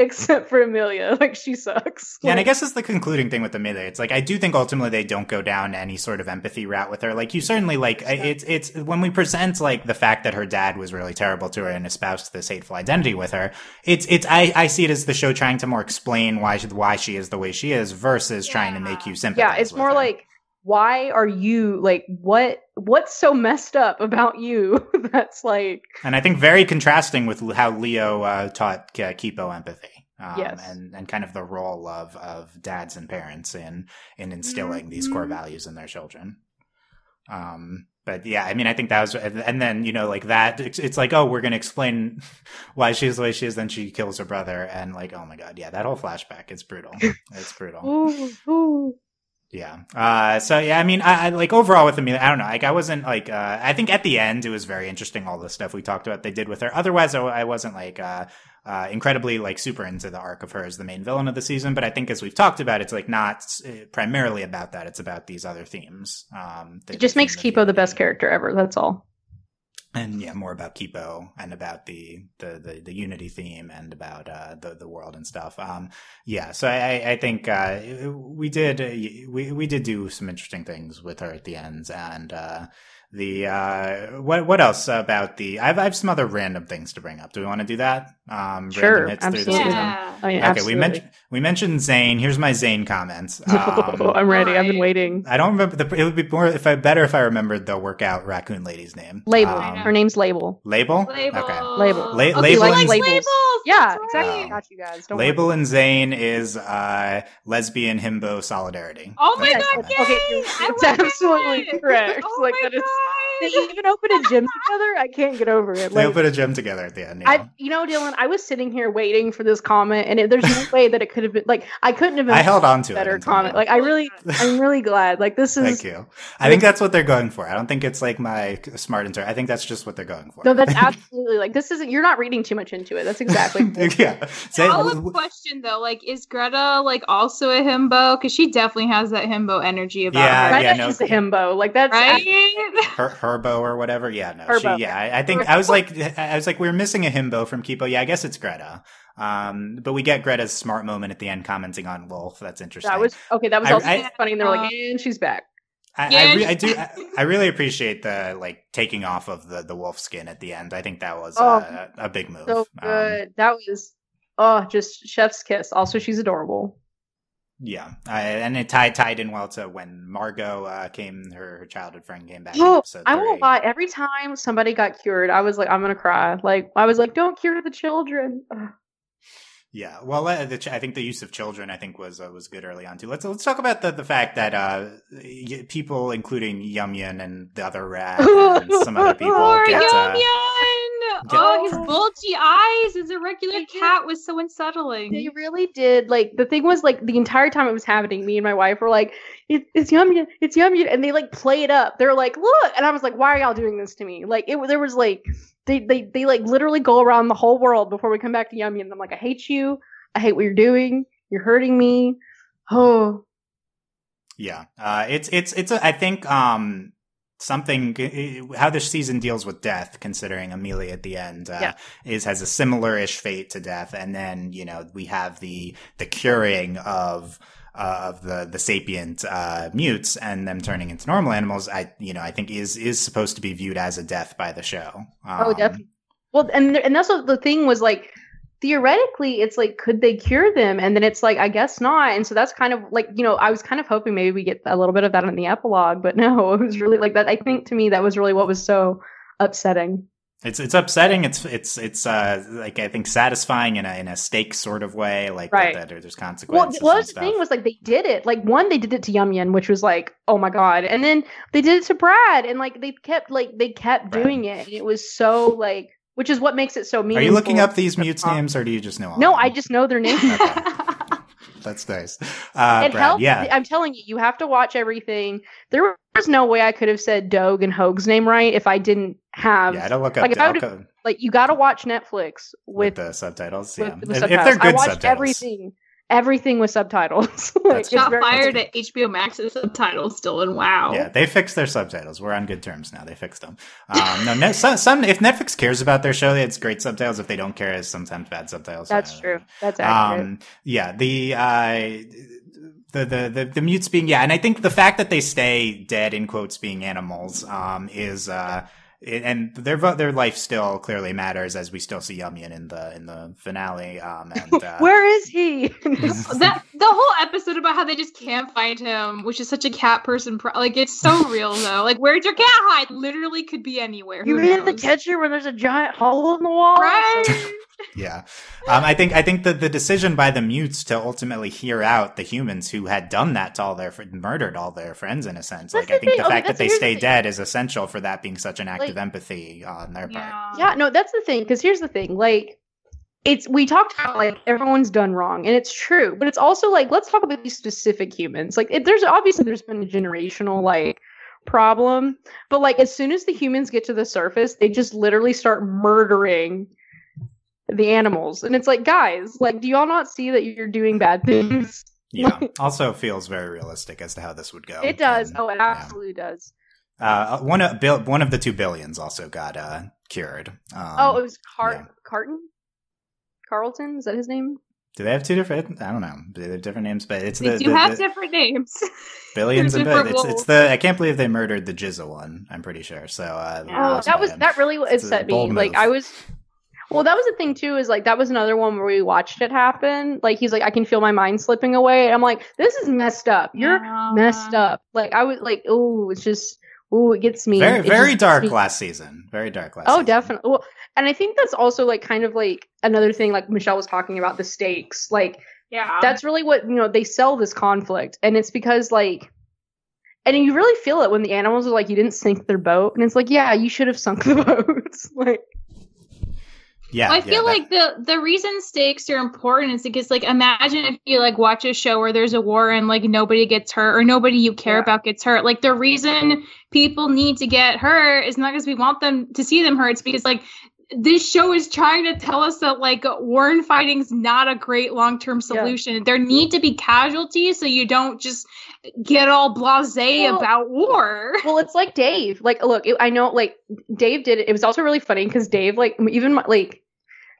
except for Emilia, like she sucks. Yeah, like, and I guess it's the concluding thing with Emilia. It's like I do think ultimately they don't go down any sort of empathy route with her. Like you certainly like yeah. it's it's when we present like the fact that her dad was really terrible to her and espoused this hateful identity with her. It's it's I, I see it as the show trying to more explain why she, why she is the way she is versus yeah. trying to make you sympathize. Yeah, it's with more her. Like why are you like what what's so messed up about you that's like and I think very contrasting with how Leo uh, taught uh, Kipo empathy um, yes. and and kind of the role of of dads and parents in in instilling mm-hmm. these core values in their children um But yeah, I mean, I think that was, and then, you know, like that, it's, it's like, oh, we're going to explain why she's the way she is. Then she kills her brother. And like, oh my God. Yeah. That whole flashback. It's brutal. It's brutal. ooh, ooh. Yeah. Uh, so yeah, I mean, I, I like overall with Emilia, I don't know. Like, I wasn't like, uh, I think at the end it was very interesting. All the stuff we talked about they did with her. Otherwise, I, I wasn't like, uh, uh, incredibly like super into the arc of her as the main villain of the season. But I think as we've talked about, it's like not primarily about that. It's about these other themes. Um, the, it just the makes Kipo the best character ever. That's all. And yeah, more about Kipo and about the the, the, the Unity theme and about uh, the the world and stuff. Um, yeah, so I I think uh, we did we we did do some interesting things with her at the ends. And uh, the uh, what what else about the? I've I've some other random things to bring up. Do we want to do that? Um, sure, absolutely. Yeah. Oh, yeah, okay, absolutely. we mentioned we mentioned Zane. Here's my Zane comments. Um, oh, I'm ready. I've been waiting. I don't remember. The, it would be more if I better if I remembered the workout raccoon lady's name. Label. Um, Her name's Label. Label? Label. Okay. Label. La- okay, Label and Labels. Yeah, right. Exactly. Um, got you guys. Don't Label worry. And Zane is uh, lesbian himbo solidarity. Oh my That's god, yay! Okay, that's absolutely it. Correct. Oh like my that god. Is they even open a gym together? I can't get over it. Like, they open a gym together at the end. Yeah. I, you know, Dylan, I was sitting here waiting for this comment, and it, there's no way that it could have been like I couldn't have been I held on to a better it comment. Like I really I'm really glad. Like this is Thank you. I think that's what they're going for. I don't think it's like my smart inter I think that's just what they're going for. No, that's absolutely like this isn't you're not reading too much into it. That's exactly yeah. Zane, I'll have a question though, like is Greta like also a himbo? Because she definitely has that himbo energy about yeah, her. Greta yeah, no. is a himbo. Like that's right? her herbo or whatever. Yeah, no. Herbo. She yeah, I, I think I was like I was like, we were missing a himbo from Kipo. Yeah, I guess it's Greta. Um, but we get Greta's smart moment at the end commenting on Wolf. That's interesting. That was okay, that was I, also I, funny. And they're like, and she's back. I, yeah. I, re- I do. I, I really appreciate the like taking off of the, the wolf skin at the end. I think that was oh, a, a big move. So good. Um, that was oh, just chef's kiss. Also, she's adorable. Yeah, I, and it tied tied in well to when Margot uh, came, her, her childhood friend came back. Oh, I won't lie. Every time somebody got cured, I was like, I'm gonna cry. Like I was like, don't cure the children. Ugh. Yeah, well, uh, the ch- I think the use of children, I think, was uh, was good early on too. Let's let's talk about the, the fact that uh, y- people, including Yum Yun and the other rat, and some other people, oh, get, Yum uh, Yun. Get oh, his bulgy eyes as a regular cat was so unsettling. They really did. Like the thing was, like the entire time it was happening, me and my wife were like, it, "It's Yum Yun, it's Yum Yun," and they like play it up. They're like, "Look," and I was like, "Why are y'all doing this to me?" Like it, there was like. They, they they like literally go around the whole world before we come back to Yum Yum. I'm like, I hate you. I hate what you're doing. You're hurting me. Oh, yeah. Uh, it's it's it's. A, I think um something how this season deals with death, considering Emilia at the end uh, yeah. is has a similar-ish fate to death, and then you know we have the the curing of. Uh, of the the sapient uh, mutes and them turning into normal animals, I you know I think is is supposed to be viewed as a death by the show. Um, oh, definitely. Well, and and that's what the thing was like. Theoretically, it's like, could they cure them? And then it's like, I guess not. And so that's kind of like, you know, I was kind of hoping maybe we get a little bit of that in the epilogue, but no, it was really like that. I think to me that was really what was so upsetting. It's it's upsetting. It's it's it's uh like I think satisfying in a in a stake sort of way. Like right. that, that there's consequences. Well, well the thing was like they did it. Like one, they did it to Yum Yum, which was like oh my god, and then they did it to Brad, and like they kept like they kept Brad. doing it, and it was so like which is what makes it so meaningful. Are you looking up these mutes' names, or do you just know? All no, them? I just know their names. Okay. That's nice. Uh, it Brad, helped. Yeah, I'm telling you, you have to watch everything. There. Were- There's no way I could have said Doge and Hoag's name right if I didn't have. Yeah, I don't look up. Like, if I have, like you got to watch Netflix with, with the subtitles. Yeah, with, with if, subtitles. If they're good I watched subtitles. Everything, everything with subtitles. Like, it's got fired at H B O Max's subtitles, Dylan. Wow. Yeah, they fixed their subtitles. We're on good terms now. They fixed them. Um, no, ne- some, some if Netflix cares about their show, it's great subtitles. If they don't care, it's sometimes bad subtitles. That's so, true. That's accurate. Um, yeah, the. Uh, The, the the the mutes being yeah, and I think the fact that they stay dead in quotes being animals um is uh it, and their their life still clearly matters as we still see Yum Yum in the in the finale um and uh, where is he that the whole episode about how they just can't find him, which is such a cat person pro- like it's so real though, like where'd your cat hide? Literally could be anywhere. You mean the kitchen where there's a giant hole in the wall, right? Yeah. Um, I think I think that the decision by the mutes to ultimately hear out the humans who had done that to all their fr- murdered all their friends in a sense. That's like I think thing. the okay, fact that they stay thing. dead is essential for that being such an act like, of empathy on their yeah. part. Yeah, no, that's the thing, because here's the thing, like it's we talked about like everyone's done wrong, and it's true, but it's also like let's talk about these specific humans. Like it, there's obviously there's been a generational like problem, but like as soon as the humans get to the surface, they just literally start murdering the animals, and it's like, guys, like, do y'all not see that you're doing bad things? Yeah. Like, also feels very realistic as to how this would go. It does. And, oh, it absolutely yeah. does. Uh, one of one of the two billions also got uh, cured. Um, oh, it was Car- yeah. Carton? Carlton? Is that his name? Do they have two different? I don't know. Do they have different names? But it's they the, do the, have the, different names. Billions and billions. It's, it's the. I can't believe they murdered the Jizzle one. I'm pretty sure. So uh, oh, that was him. That really upset me. Move. Like I was. Well, that was the thing too. Is like that was another one where we watched it happen. Like he's like, I can feel my mind slipping away. And I'm like, this is messed up. You're yeah. messed up. Like I was like, oh, it's just. Ooh, it gets me. Very, very dark last season. Very dark last. Oh, season. Definitely. Well, and I think that's also like kind of like another thing. Like Michelle was talking about the stakes. Like, yeah, that's really what you know. They sell this conflict, and it's because like, and you really feel it when the animals are like, you didn't sink their boat, and it's like, yeah, you should have sunk the boat. like, yeah, well, I yeah, feel that- like the the reason stakes are important is because like, imagine if you like watch a show where there's a war and like nobody gets hurt or nobody you care yeah. about gets hurt. Like the reason. People need to get hurt. It's not because we want them to see them hurt. It's because like this show is trying to tell us that like war and fighting's not a great long-term solution. Yeah. There need to be casualties so you don't just get all blasé well, about war. Well, it's like Dave. Like, look, it, I know like Dave did it. It was also really funny because Dave like even like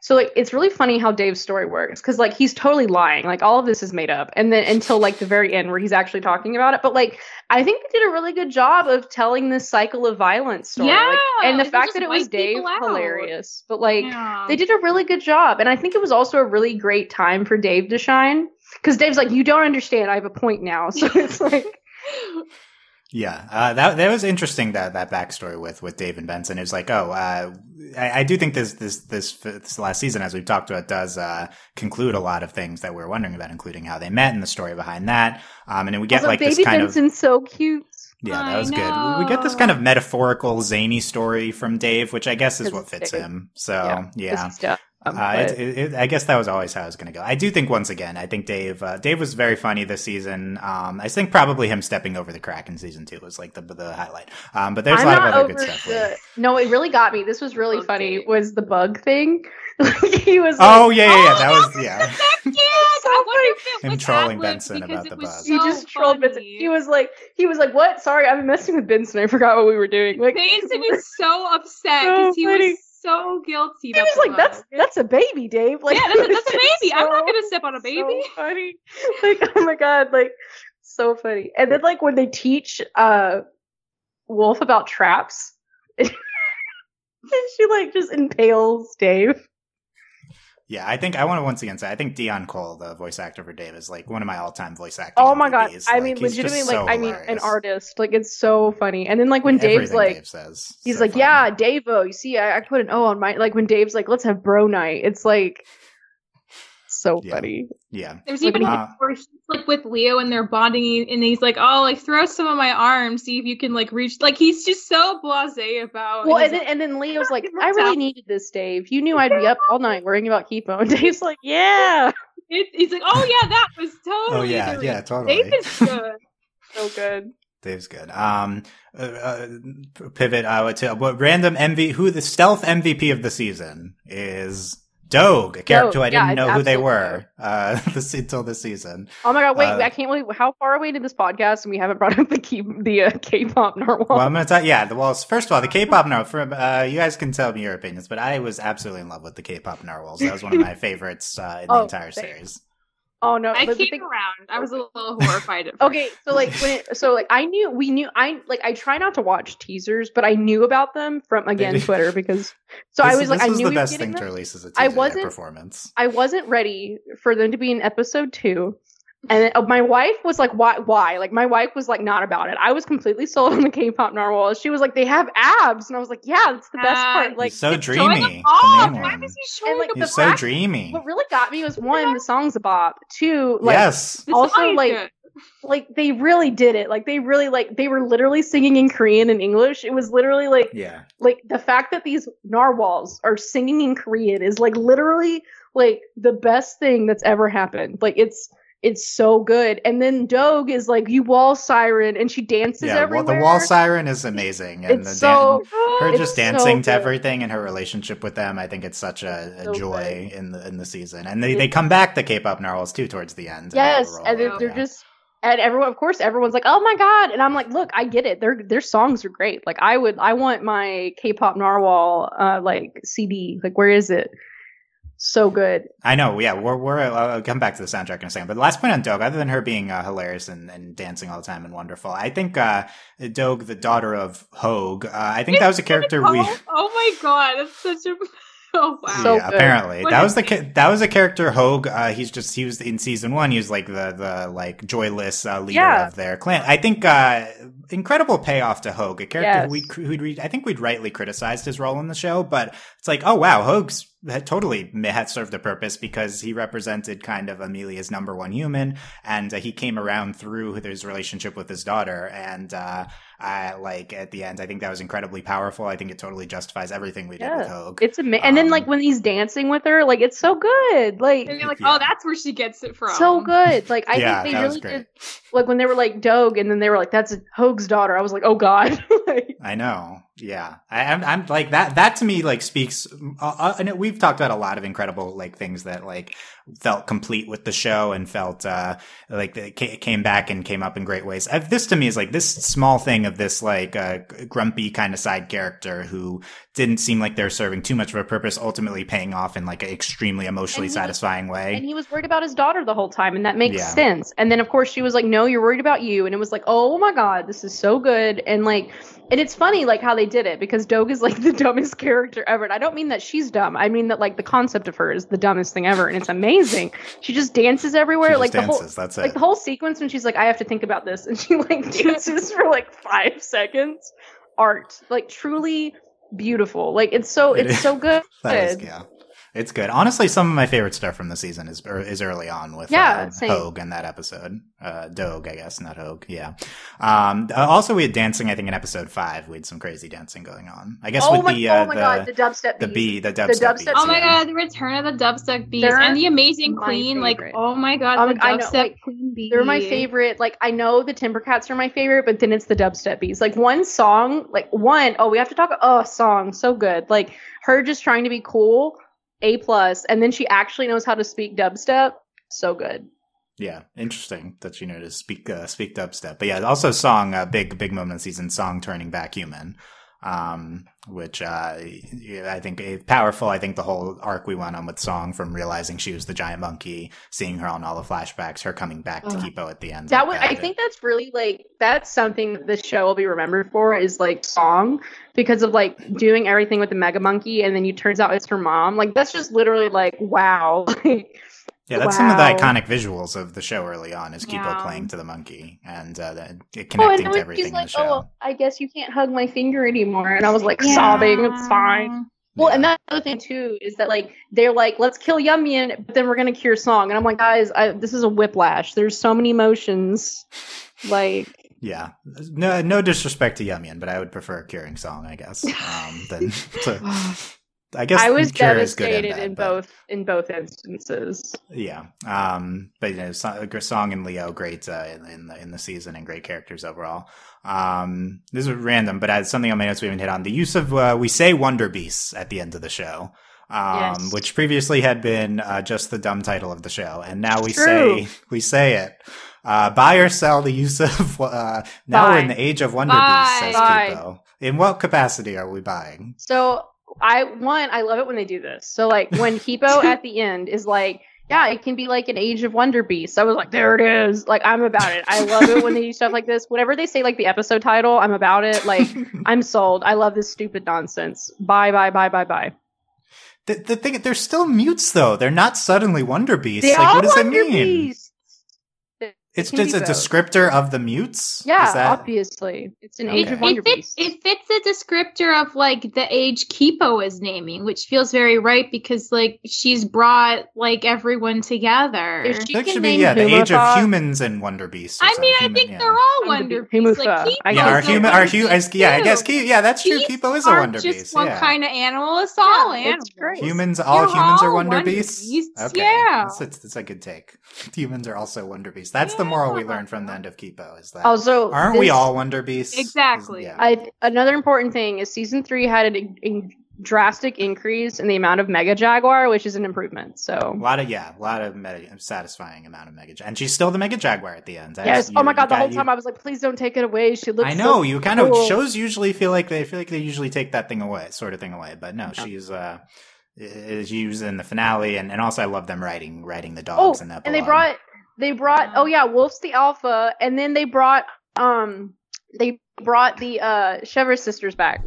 so like it's really funny how Dave's story works because like he's totally lying. Like all of this is made up, and then until like the very end where he's actually talking about it. But like I think they did a really good job of telling this cycle of violence story. Yeah, like, and the fact that it was Dave, hilarious. But like yeah. they did a really good job, and I think it was also a really great time for Dave to shine because Dave's like, you don't understand. I have a point now, so it's like. Yeah, uh, that that was interesting that that backstory with, with Dave and Benson. It was like, oh, uh, I, I do think this this this this last season, as we've talked about, does uh, conclude a lot of things that we were wondering about, including how they met and the story behind that. Um, and then we get also, like baby this kind Benson's of so cute. Yeah, that was good. We get this kind of metaphorical, zany story from Dave, which I guess is what fits him. So yeah. yeah. Stuff. Um, uh, it, it, it, I guess that was always how I was going to go. I do think once again, I think Dave, uh, Dave was very funny this season. Um, I think probably him stepping over the crack in season two was like the the highlight. Um, but there's I'm a lot of other good stuff. The, no, it really got me. This was really funny. Thing. Was the bug thing? he was. Oh like, yeah, yeah, yeah. Oh, that was, was yeah. So I wonder if it was trolling Benson about the bug. So he just trolled Benson. He was like, he was like, what? Sorry, I've been messing with Benson. I forgot what we were doing. Like, Benson was so upset because so he funny. was. So guilty. He was like, "That's that's a baby, Dave." Like, yeah, that's, that's a baby. So, I'm not gonna step on a baby. So funny, like, oh my god, like, so funny. And then, like, when they teach uh, Wolf about traps, and she like just impales Dave. Yeah, I think I want to once again say I think Dion Cole, the voice actor for Dave, is like one of my all-time voice actors. Oh my god! I like, mean, legitimately, like so I mean, an artist. Like it's so funny. And then like when Everything Dave's like, Dave says, he's so like, funny. Yeah, Dave-o, you see, I, I put an O on my. Like when Dave's like, let's have bro night. It's like so yeah. funny. Yeah. There's like, even uh, where he's like with Leo and they're bonding, and he's like, oh, like throw some of my arms, see if you can like reach. Like he's just so blasé about. Well, and then, like, and then Leo's like, I really needed this, Dave. You knew I'd be up all night worrying about Kipo. And Dave's like, yeah. It, he's like, oh yeah, that was totally. Oh yeah, good. yeah, totally. Dave is good. so good. Dave's good. Um, uh, uh, pivot. I would tell what random M V P who the stealth M V P of the season is. Dogue, a character Dogue, I didn't yeah, know who they were uh, this, until this season. Oh my god, wait, uh, I can't believe how far away did this podcast and we haven't brought up the, key, the uh, K-pop narwhal. Well, I'm going to tell yeah, the walls. First of all, the K-pop narwhal, uh, you guys can tell me your opinions, but I was absolutely in love with the K-pop narwhals. That was one of my favorites uh, in oh, the entire thanks. series. Oh no! I came thing- around. I was a little horrified. At first. Okay, so like when it, so like I knew we knew I like I try not to watch teasers, but I knew about them from again Twitter because so this, I was like I was knew the we best were thing them. to release as a teaser I wasn't, performance. I wasn't ready for them to be in episode two, and then my wife was like, "Why? Why?" Like my wife was like, "Not about it." I was completely sold on the K-pop narwhal. She was like, "They have abs," and I was like, "Yeah, that's the uh, best part." Like he's so dreamy. Oh, why was he showing and, like, he's so black- dreamy. What really got me was one, yeah. the song's a bop. Two, like yes. also like it. like they really did it. Like they really like they were literally singing in Korean and English. It was literally like yeah. like the fact that these narwhals are singing in Korean is like literally like the best thing that's ever happened. Like it's. It's so good. And then Dogue is like, you wall siren, and she dances yeah, everywhere. Yeah, the wall siren is amazing. And it's the dan- so Her just dancing so to everything and her relationship with them, I think it's such a, a so joy good. in the in the season. And they, they come back, the K-pop narwhals, too, towards the end. Yes, and, and they're, yeah. they're just And everyone, of course, everyone's like, "Oh my god!" And I'm like, "Look, I get it. Their their songs are great. Like, I would, I want my K-pop narwhal uh, like C D. Like, where is it? So good." I know. Yeah, we're we're. I'll come back to the soundtrack in a second. But the last point on Dogue, other than her being uh, hilarious and, and dancing all the time and wonderful, I think uh, Dogue, the daughter of Hogue, uh, I think that was a character we. Oh my god, that's such a. Oh wow! So yeah, apparently what that was the ca- that was a character Hogue. Uh, he's just he was in season one. He was like the the like joyless uh, leader yeah. of their clan. I think uh, incredible payoff to Hogue, a character yes. we who'd read. I think we'd rightly criticized his role in the show, but it's like, oh wow, Hogue's had totally had served a purpose because he represented kind of Amelia's number one human, and uh, he came around through his relationship with his daughter and. Uh, I like at the end. I think that was incredibly powerful. I think it totally justifies everything we yeah. did with Hogue. It's amazing. Um, and then like when he's dancing with her, like it's so good. Like and you're like, yeah. oh, that's where she gets it from. So good. Like I yeah, think they really did. Like when they were like Dogue, and then they were like, that's Hogue's daughter. I was like, oh god. Like, I know. Yeah, I, I'm, I'm like that. That to me like speaks. Uh, and we've talked about a lot of incredible like things that like felt complete with the show and felt uh, like it came back and came up in great ways. I've, this to me is like this small thing of this like uh, grumpy kind of side character who didn't seem like they're serving too much of a purpose, ultimately paying off in like an extremely emotionally satisfying way. And he was worried about his daughter the whole time, and that makes yeah. sense. And then of course she was like, "No, you're worried about you," and it was like, "Oh my god, this is so good." And like, and it's funny like how they did it because Dogue is like the dumbest character ever. And I don't mean that she's dumb. I mean that like the concept of her is the dumbest thing ever, and it's amazing. She just dances everywhere. She just like dances, the whole that's it. Like the whole sequence when she's like, I have to think about this, and she like dances for like five seconds. Art, like truly beautiful. Like it's so it's it so good. That is, yeah. It's good. Honestly, some of my favorite stuff from the season is is early on with yeah, uh, Hogue in that episode. Uh, Dogue, I guess, not Hogue. Yeah. Um, also, we had dancing, I think, in episode five. We had some crazy dancing going on. I guess oh with my, the, uh, oh my the, God, the dubstep the beat. The, the dubstep beat. Oh, my yeah. God, the return of the dubstep beat. And the amazing queen. Like, oh, my God, um, the dubstep know, like, queen beat. They're my favorite. Like, I know the Timbercats are my favorite, but then it's the dubstep beats. Like, one song, like, one, oh, we have to talk about, oh, song, so good. Like, her just trying to be cool. A plus, and then she actually knows how to speak dubstep. So good. Yeah, interesting that you know to speak uh, speak dubstep. But yeah, also song a uh, big big moment in the season. Song turning back human, um, which uh, I think is powerful. I think the whole arc we went on with Song from realizing she was the giant monkey, seeing her on all the flashbacks, her coming back oh. to Kipo at the end. That like was, I think that's really like that's something that this show will be remembered for is like Song. Because of like doing everything with the mega monkey, and then you turns out it's her mom. Like that's just literally like wow. yeah, that's wow. some of the iconic visuals of the show early on is yeah. Kipo playing to the monkey and uh, the, it connecting oh, and to like, everything. She's like, in the show. Oh, I guess you can't hug my finger anymore, and I was like yeah. sobbing. It's fine. Well, and that's the other thing, too, is that, like, they're like, let's kill Yum Yum, but then we're going to cure Song. And I'm like, guys, I, this is a whiplash. There's so many emotions. Like. Yeah. No no disrespect to Yum Yum, but I would prefer curing Song, I guess. Um, than to, I guess I was cure is good and bad, in but, both in both instances. Yeah. Um, but, you know, Song and Leo, great uh, in, in, the, in the season and great characters overall. Um, this is random, but as something on my notes we haven't hit on the use of uh, we say Wonderbeasts at the end of the show, um, yes. which previously had been uh, just the dumb title of the show, and now we True. say we say it. Uh, buy or sell the use of uh, now we're in the age of Wonderbeasts, says Kipo. In what capacity are we buying? So I one I love it when they do this. So like when Kipo at the end is like. Yeah, it can be like an Age of Wonderbeasts. I was like, there it is. Like, I'm about it. I love it when they do stuff like this. Whenever they say, like, the episode title, I'm about it. Like, I'm sold. I love this stupid nonsense. Bye, bye, bye, bye, bye. The, the thing, they're still mutes, though. They're not suddenly Wonderbeasts. They like, what does Wonder that mean? Beasts. It's just a descriptor of the mutes? Yeah, that... obviously. It's an okay. Age of Wonderbeasts. It fits the descriptor of, like, the age Kipo is naming, which feels very right because, like, she's brought, like, everyone together. If she that can should name be, yeah, Hamufa. The age of humans and Wonderbeasts. I mean, human, I think yeah. they're all Wonderbeasts. Like, yeah, our human, our hu- I, yeah, I guess, Kipo, yeah, that's true. Kipo is a Wonderbeast. Just one yeah. kind of animal. It's all yeah, animals. It's humans, all You're humans all are Wonderbeasts? Wonder okay. Yeah. That's, that's a good take. Humans are also Wonderbeasts. That's yeah. the moral we learned from the end of Kipo is that also, aren't this, we all Wonderbeasts? Exactly. Yeah. I, another important thing is season three had an, an drastic increase in the amount of Mega Jaguar, which is an improvement. So a lot of yeah, a lot of meta, satisfying amount of Mega Jaguar, and she's still the Mega Jaguar at the end. I yes. Just, oh you, my god, the got, whole time you, I was like, please don't take it away. She looks. I know so you kind cool. of shows usually feel like they feel like they usually take that thing away, sort of thing away, but no, yeah. she's uh, is used in the finale, and, and also I love them riding riding the dogs oh, in that. And they brought they brought oh yeah, Wolf's the alpha, and then they brought um they brought the uh Shiver sisters back.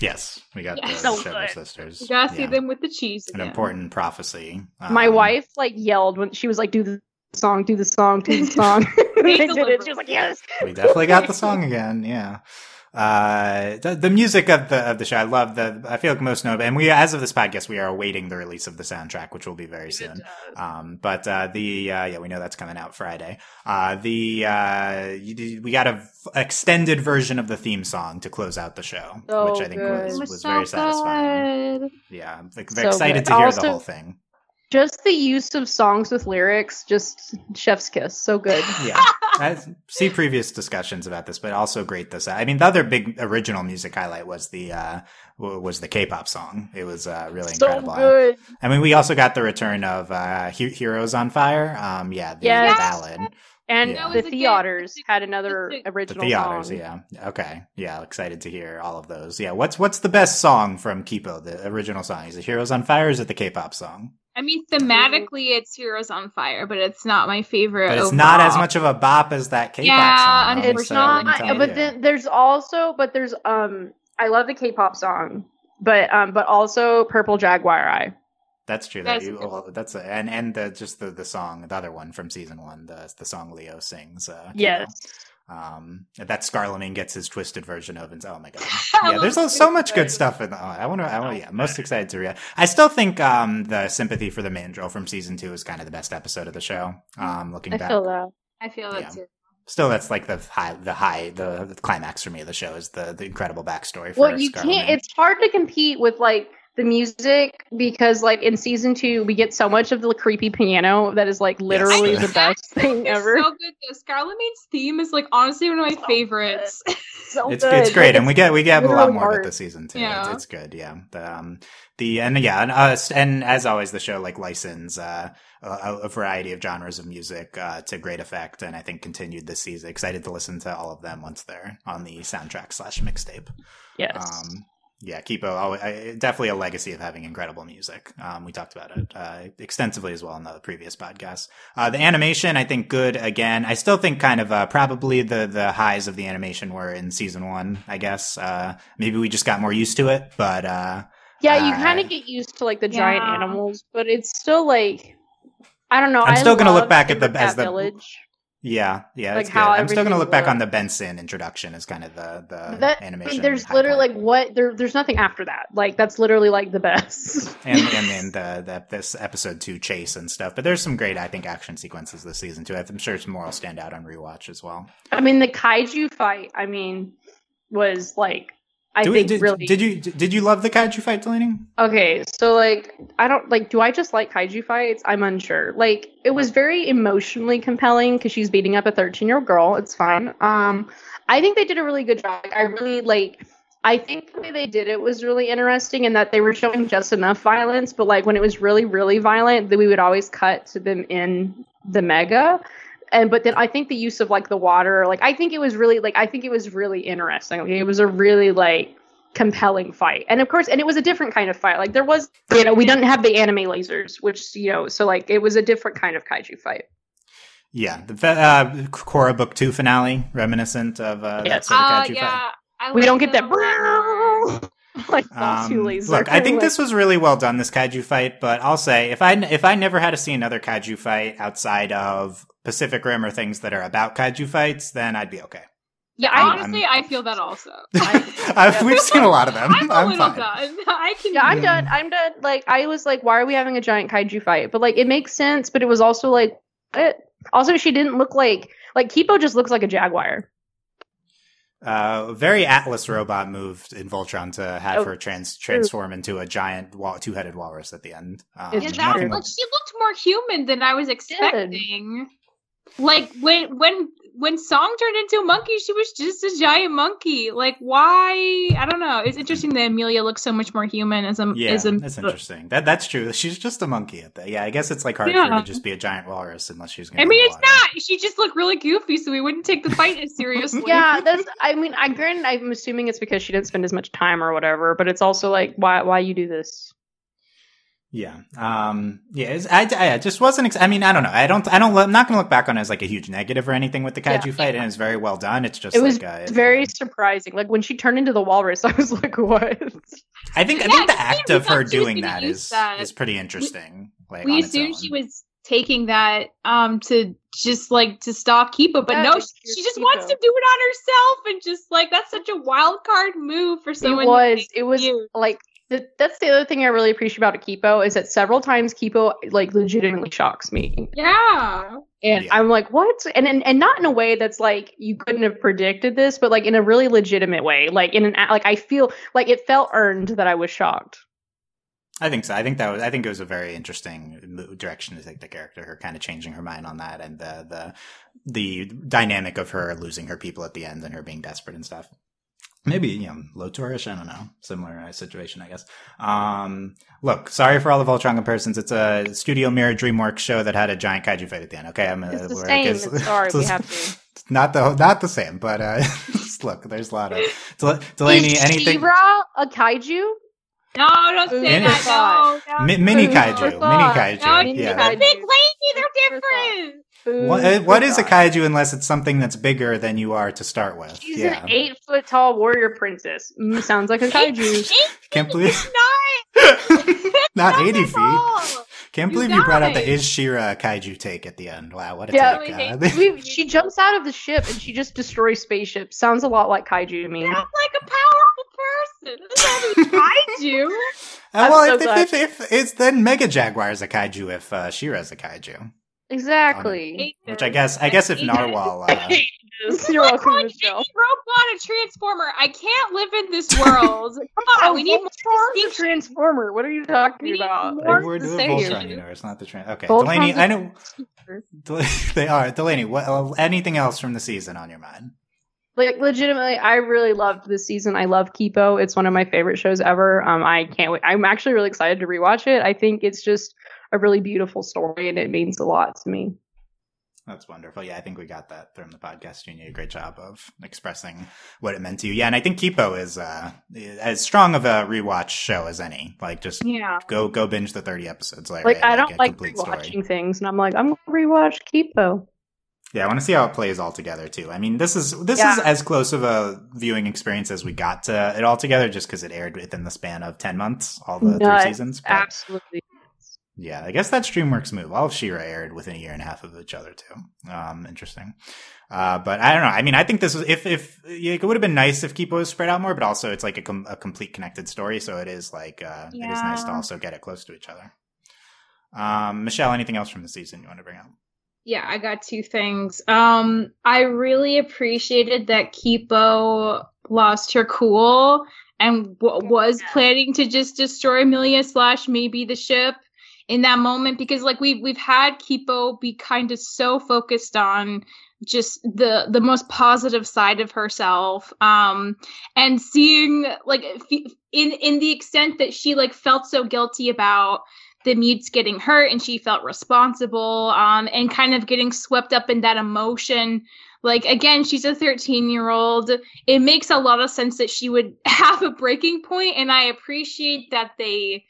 Yes, we got yes, the so Shiver sisters. You gotta see yeah. them with the cheese again. An important prophecy. Um, My wife, like, yelled when she was like, do the song, do the song, do the song. They did it. She was like, yes. We definitely got the song again, yeah. Uh, the, the music of the of the show, I love the. I feel like most notable, and we, as of this podcast, we are awaiting the release of the soundtrack, which will be very soon. Um, but uh, the uh, yeah, we know that's coming out Friday. Uh, the uh, you, we got a f- extended version of the theme song to close out the show, so which I think good. was, was so very satisfying. Good. Yeah, I'm like, very so excited good. to hear also, the whole thing. Just the use of songs with lyrics, just chef's kiss, so good. Yeah. I see previous discussions about this, but also great this. I mean, the other big original music highlight was the uh, was the K-pop song. It was uh, really so incredible. Good. I mean, we also got the return of uh, He- Heroes on Fire. Um, yeah, the yes. ballad. And yeah. the Theaters had another the, original the Theaters, song. yeah. Okay. Yeah, excited to hear all of those. Yeah, what's what's the best song from Kipo, the original song? Is it Heroes on Fire or is it the K-pop song? I mean, thematically, it's Heroes on Fire, but it's not my favorite. But it's overall. Not as much of a bop as that K-pop yeah, song. Yeah, it's so not. But the, there's also, but there's, um, I love the K-pop song, but um, but also Purple Jaguar Eye. That's true. That's, that you, oh, that's a, and and the, just the, the song, the other one from season one, the the song Leo sings. Uh, yes. Um, that Scarlemagne gets his twisted version of, and oh my god, yeah, there's so much good stuff in the. Oh, I want to. I want. Yeah, most excited to read. I still think um the sympathy for the mandrill from season two is kind of the best episode of the show. Um, looking I back, I feel that. I feel that yeah. too. Still, that's like the high, the high, the, the climax for me of the show is the the incredible backstory. For well, you Scarlemagne. Can't. It's hard to compete with like the music because like in season two we get so much of the creepy piano that is like literally yes. the best thing ever. It's so good though. Scarlemagne's theme is like honestly one of my so favorites. Good. So it's, good. It's great, like, and it's we get we get a lot more hard. Of it this season too. Yeah. It's, it's good, yeah. The, um, the and yeah, and, uh, and as always, the show like license uh, a, a variety of genres of music uh, to great effect, and I think continued this season. Excited to listen to all of them once they're on the soundtrack slash mixtape. Yes. Um, Yeah, Kipo, definitely a legacy of having incredible music. Um, we talked about it uh, extensively as well in the previous podcast. Uh, the animation, I think, good again. I still think kind of uh, probably the, the highs of the animation were in season one, I guess. Uh, maybe we just got more used to it, but... Uh, yeah, you kind of uh, get used to, like, the giant yeah. animals, but it's still, like, I don't know. I'm still going to look back at the... As the village. Yeah, yeah, like that's how good. I'm still gonna look back works. On the Benson introduction as kind of the the that, animation. There's literally part. Like what there. There's nothing after that. Like that's literally like the best. And and then the, the this episode two chase and stuff. But there's some great I think action sequences this season too. I'm sure some more will stand out on rewatch as well. I mean the kaiju fight. I mean was like I do think we, did, really did you did you love the kaiju fight, Delaney? Okay, so like I don't like. Do I just like kaiju fights? I'm unsure. Like it was very emotionally compelling because she's beating up a thirteen year old girl. It's fine. Um, I think they did a really good job. I really like. I think the way they did it was really interesting in that they were showing just enough violence, but like when it was really really violent, that we would always cut to them in the mega. And but then I think the use of like the water, like I think it was really like I think it was really interesting. Like, it was a really like compelling fight, and of course, and it was a different kind of fight. Like there was, you know, we didn't have the anime lasers, which you know, so like it was a different kind of kaiju fight. Yeah, the uh, Korra book two finale, reminiscent of uh, yes. that sort of kaiju uh, yeah. fight. I like we don't get that. that. Like um, too laser. Look, I think like, this was really well done, this kaiju fight. But I'll say, if I if I never had to see another kaiju fight outside of Pacific Rim or things that are about kaiju fights, then I'd be okay. Yeah, I, honestly, I'm, I feel that also. I, we've seen a lot of them. I'm, I'm fine. Done. I can. Yeah, I'm done. I'm done. Like, I was like, why are we having a giant kaiju fight? But like, it makes sense. But it was also like, it, also she didn't look like like Kipo just looks like a jaguar. Uh, very Atlas robot move in Voltron to have oh, her trans- transform true. into a giant wall- two-headed walrus at the end. Um, yeah, that was, like, she looked more human than I was expecting. Like when when when Song turned into a monkey, she was just a giant monkey. Like, why? I don't know. It's interesting that Emilia looks so much more human as a yeah. As a, that's interesting. That that's true. She's just a monkey at that. Yeah, I guess it's like hard yeah. for her to just be a giant walrus unless she's going. I mean, it's water. Not. She just looked really goofy, so we wouldn't take the fight as seriously. Yeah, that's. I mean, I granted, I'm assuming it's because she didn't spend as much time or whatever, but it's also like, why? Why you do this? Yeah. Um, yeah. It's, I, I just wasn't, ex- I mean, I don't know. I don't, I don't, I'm not going to look back on it as like a huge negative or anything with the kaiju yeah, fight. Yeah. And it's very well done. It's just it was like, uh, very it, surprising. Like when she turned into the walrus, I was like, what? I think, yeah, I think the act of her doing that is, that is pretty interesting. We, like, we assumed she was taking that, um, to just like to stop Kipo, but yeah, no, she, she just Kipo. wants to do it on herself. And just like, that's such a wild card move for someone. It was, it was you. like, That's the other thing I really appreciate about Kipo is that several times Kipo like legitimately shocks me. Yeah. And yeah. I'm like, what? And, and and not in a way that's like you couldn't have predicted this, but like in a really legitimate way. Like in an like I feel like it felt earned that I was shocked. I think so. I think that was. I think it was a very interesting direction to take the character. Her kind of changing her mind on that, and the the the dynamic of her losing her people at the end and her being desperate and stuff. Maybe, you know, Lotorish, I don't know. Similar situation, I guess. Um, look, sorry for all the Voltron comparisons. It's a Studio Mir DreamWorks show that had a giant kaiju fight at the end. Okay, I'm it's uh, the same. Guess, it's sorry, it's we have to. Not the not the same, but uh, look, there's a lot of Del- Delaney. Is anything? She-Ra a kaiju? No, don't say Min- that. No, no. Mi- mini kaiju, mini kaiju. No, yeah, the big lady, they're different. What, what is a kaiju unless it's something that's bigger than you are to start with? She's yeah. an eight-foot-tall warrior princess. Mm, sounds like a kaiju. Eight, eight Can't believe it's not. It's not, not eighty feet. Can't believe you, you brought out the "Is She-Ra kaiju" take at the end. Wow, what a yeah, take! Uh, we, she jumps out of the ship and she just destroys spaceships. Sounds a lot like kaiju to me. Sounds like a powerful person. That's not kaiju. Uh, well, so if, if, if, if it's then Mega Jaguar is a kaiju if uh, She-Ra's a kaiju. Exactly. Um, which I guess, I guess if Narwhal, uh, you're welcome, Michelle. Robot a transformer. I can't live in this world. Come on, we need more transformer. What are you talking about? We're doing Voltron universe, not the trans. Okay, Delaney. I know they are. Delaney, what? Anything else from the season on your mind? Like, legitimately, I really loved this season. I love Kipo. It's one of my favorite shows ever. Um, I can't wait. I'm actually really excited to rewatch it. I think it's just a really beautiful story, and it means a lot to me. That's wonderful. Yeah, I think we got that from the podcast. You did a great job of expressing what it meant to you. Yeah, and I think Kipo is uh, as strong of a rewatch show as any. Like, just yeah. go go binge the thirty episodes. Like, like I don't like, like rewatching story. things, and I'm like, I'm gonna rewatch Kipo. Yeah, I want to see how it plays all together too. I mean, this is this yeah. is as close of a viewing experience as we got to it all together, just because it aired within the span of ten months, all the no, three seasons. But... Absolutely. Yeah, I guess that's DreamWorks' move. All of She-Ra aired within a year and a half of each other, too. Um, interesting. Uh, but I don't know. I mean, I think this was, if, if, it would have been nice if Kipo was spread out more, but also it's like a, com- a complete connected story. So it is like, uh, yeah. it is nice to also get it close to each other. Um, Michelle, anything else from the season you want to bring up? Yeah, I got two things. Um, I really appreciated that Kipo lost her cool and w- was planning to just destroy Emilia slash maybe the ship. In that moment, because like we've we've had Kipo be kind of so focused on just the the most positive side of herself, um, and seeing like in in the extent that she like felt so guilty about the mutes getting hurt, and she felt responsible, um, and kind of getting swept up in that emotion. Like, again, she's a thirteen-year-old. It makes a lot of sense that she would have a breaking point, and I appreciate that they.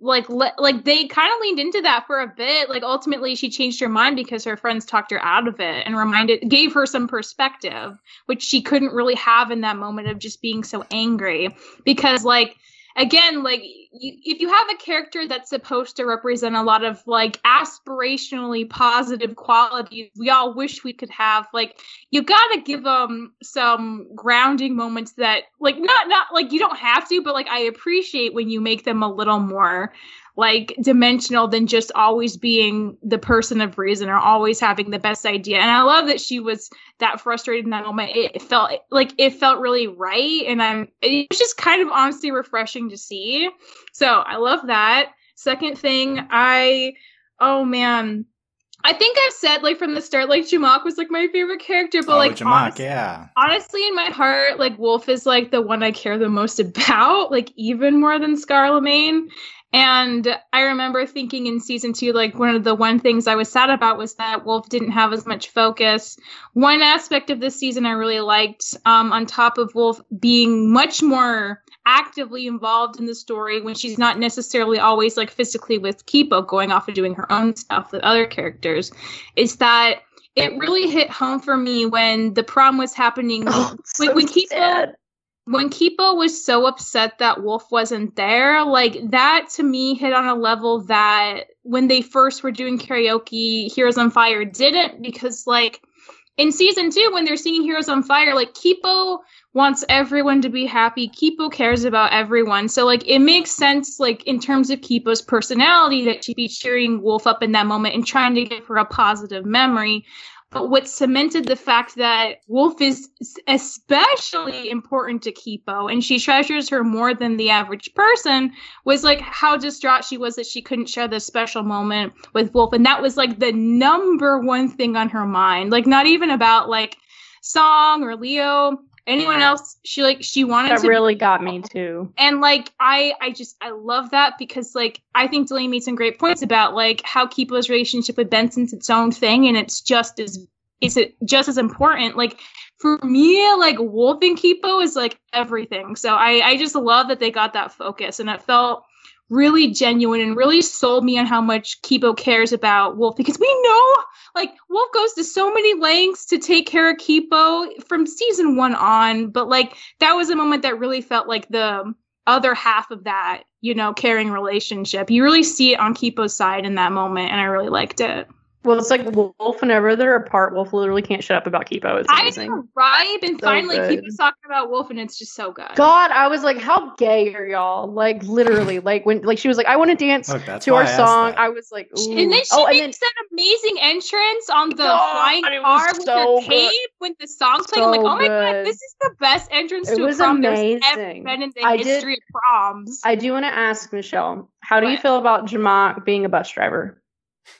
Like, le- like they kind of leaned into that for a bit. Like, ultimately, she changed her mind because her friends talked her out of it and reminded, gave her some perspective, which she couldn't really have in that moment of just being so angry. Because, like, again, like, you, if you have a character that's supposed to represent a lot of, like, aspirationally positive qualities we all wish we could have, like, you gotta give them some grounding moments that, like, not, not, like, you don't have to, but, like, I appreciate when you make them a little more, like, dimensional than just always being the person of reason or always having the best idea. And I love that she was that frustrated in that moment. It felt like it felt really right. And I'm, it was just kind of honestly refreshing to see. So I love that. Second thing, I, oh man, I think I've said, like, from the start, like, Jamak was, like, my favorite character, but, oh, like, Jamak, honest- yeah. honestly, in my heart, like, Wolf is, like, the one I care the most about, like, even more than Scarlemagne. And I remember thinking in season two, like, one of the one things I was sad about was that Wolf didn't have as much focus. One aspect of this season I really liked, um, on top of Wolf being much more actively involved in the story when she's not necessarily always, like, physically with Kipo going off and doing her own stuff with other characters, is that it really hit home for me when the prom was happening. Oh, when, so when Kipo... sad. When Kipo was so upset that Wolf wasn't there, like, that to me hit on a level that when they first were doing karaoke, Heroes on Fire didn't, because, like, in season two, when they're singing Heroes on Fire, like, Kipo wants everyone to be happy. Kipo cares about everyone. So, like, it makes sense, like, in terms of Kipo's personality that she'd be cheering Wolf up in that moment and trying to give her a positive memory. But what cemented the fact that Wolf is especially important to Kipo and she treasures her more than the average person was, like, how distraught she was that she couldn't share this special moment with Wolf. And that was, like, the number one thing on her mind. Like, not even about, like, Song or Leo, anyone else. She, like, she wanted that to. That really got me too. And, like, I, I just, I love that because, like, I think Delaney made some great points about, like, how Kipo's relationship with Benson's its own thing, and it's just as it's just as important. Like, for me, like, Wolf and Kipo is, like, everything. So I, I just love that they got that focus, and it felt really genuine and really sold me on how much Kipo cares about Wolf, because we know, like, Wolf goes to so many lengths to take care of Kipo from season one on, but, like, that was a moment that really felt like the other half of that, you know, caring relationship. You really see it on Kipo's side in that moment, and I really liked it. Well, it's like Wolf, whenever they're apart, Wolf literally can't shut up about Kipo. It's amazing. I know, right? And so finally, good. Kipo's talking about Wolf, and it's just so good. God, I was like, how gay are y'all? Like, literally. Like, when, like, she was like, I want to dance Look, to our I song. I was like, ooh. And then she oh, makes then, that amazing entrance on the God, flying car with so the tape, good. With the song playing. So I'm like, oh my good. God, this is the best entrance it to a prom amazing. There's ever been in the I history did, of proms. I do want to ask, Michelle, how do what? you feel about Jamak being a bus driver?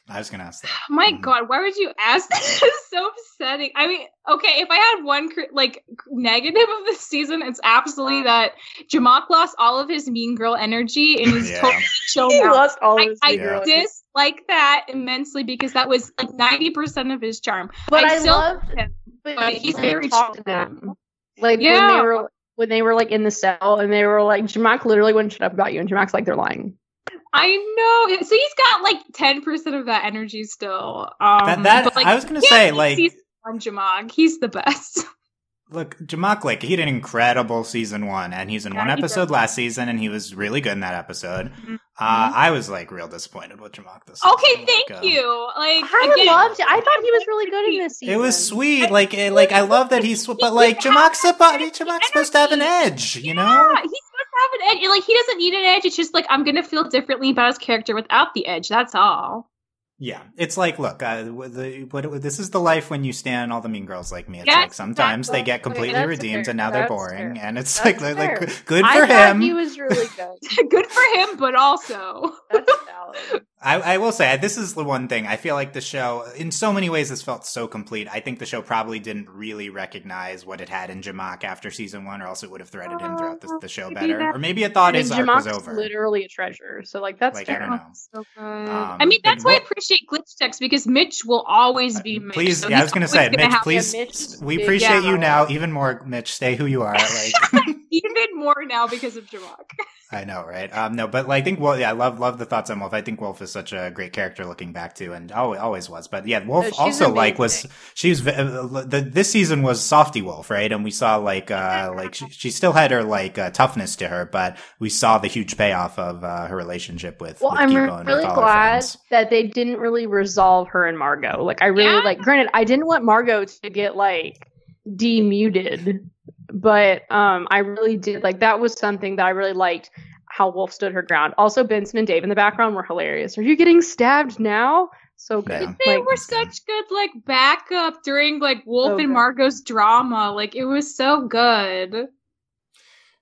I was going to ask that. Oh my mm-hmm. God, why would you ask that? It's so upsetting. I mean, okay, if I had one, like, negative of this season, it's absolutely that Jamak lost all of his mean girl energy and he's yeah. totally chilled he out. Lost all I, his I yeah. dislike that immensely because that was, like, ninety percent of his charm. But I, I love him. But, but he's very talk to them. Like, yeah. when, they were, when they were, like, in the cell and they were like, Jamak literally wouldn't shut up about you. And Jamak's like, they're lying. I know. So he's got, like, ten percent of that energy still. Um, that, that but, like, I was going to say, like, season one Jamak, he's the best. Look, Jamak, like, he had an incredible season one, and he's in yeah, one episode last season, and he was really good in that episode. Mm-hmm. Uh, I was, like, real disappointed with Jamak this okay, season. Okay, thank like, uh, you. Like, I again, loved it. I thought he was really good in this season. It was sweet. Like, it, like I love that he's, but, like, Jamak's, Jamak's supposed to have an edge, you yeah, know? He's have an edge. Like, he doesn't need an edge. It's just like, I'm gonna feel differently about his character without the edge. That's all. Yeah, it's like, look, uh, the, what, this is the life when you stand all the mean girls like me. It's yes, like sometimes they get completely okay, redeemed fair. And now that's they're boring, fair. And it's that's like fair. Like good for I him. He was really good. Good for him, but also that's valid. I, I will say this is the one thing I feel like the show, in so many ways, this felt so complete. I think the show probably didn't really recognize what it had in Jamak after season one, or else it would have threaded him throughout the, the show better. Or maybe it thought his arc was over. Jamak's literally a treasure, so like that's like, I don't know. So good. Um, I mean, that's why I appreciate. Glitch text because Mitch will always be Mitch. Please, so yeah, I was going to say, Mitch, please, yeah, Mitch we appreciate big, yeah. you now even more, Mitch. Stay who you are. Like. Even more now because of Jamak. I know, right? Um, no, but like, I think Wolf, yeah, I love love the thoughts on Wolf. I think Wolf is such a great character looking back to, and always, always was. But yeah, Wolf no, also amazing. Like was she was uh, the, this season was softy Wolf, right? And we saw like uh, like she, she still had her like uh, toughness to her, but we saw the huge payoff of uh, her relationship with. Well, with I'm re- and really with glad that they didn't really resolve her and Margot. Like I really yeah. like. Granted, I didn't want Margot to get like demuted. But um, I really did like that was something that I really liked how Wolf stood her ground. Also, Benson and Dave in the background were hilarious. Are you getting stabbed now? So good. Yeah. They like, were such good like backup during like Wolf so and Margot's drama. Like it was so good.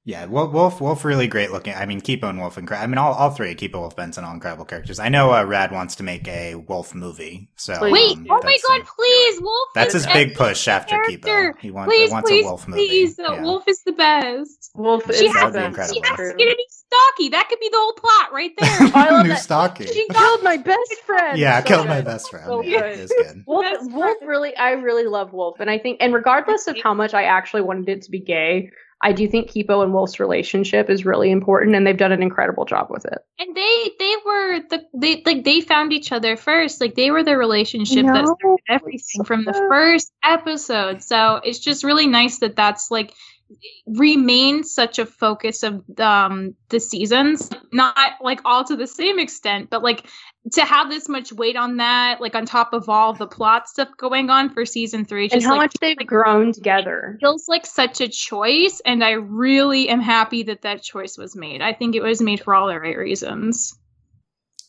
Yeah, Wolf Wolf really great looking. I mean, Kipo and Wolf, incredible. I mean, all all three, Kipo, Wolf, Benson, all incredible characters. I know uh, Rad wants to make a Wolf movie. So wait, um, oh my god, a, please, Wolf! That's is his big push after character. Kipo. He wants, please, he wants please, a Wolf movie. Please, uh, yeah. Wolf is the best. Wolf is she has, the best. She has to get a new stocky. That could be the whole plot right there. I love new that. Stocky. She killed my best friend. Yeah, so killed good. my best friend. So yeah, good. It is good. Wolf, Wolf, really, I really love Wolf, and I think, and regardless of how much I actually wanted it to be gay, I do think Kipo and Wolf's relationship is really important, and they've done an incredible job with it. And they they were the they like they found each other first. Like they were the relationship no. that started everything from the first episode. So it's just really nice that that's like remained such a focus of um, the seasons. Not like all to the same extent, but like to have this much weight on that, like on top of all the plot stuff going on for season three. Just, and how like, much they've like, grown together. It feels like such a choice, and I really am happy that that choice was made. I think it was made for all the right reasons.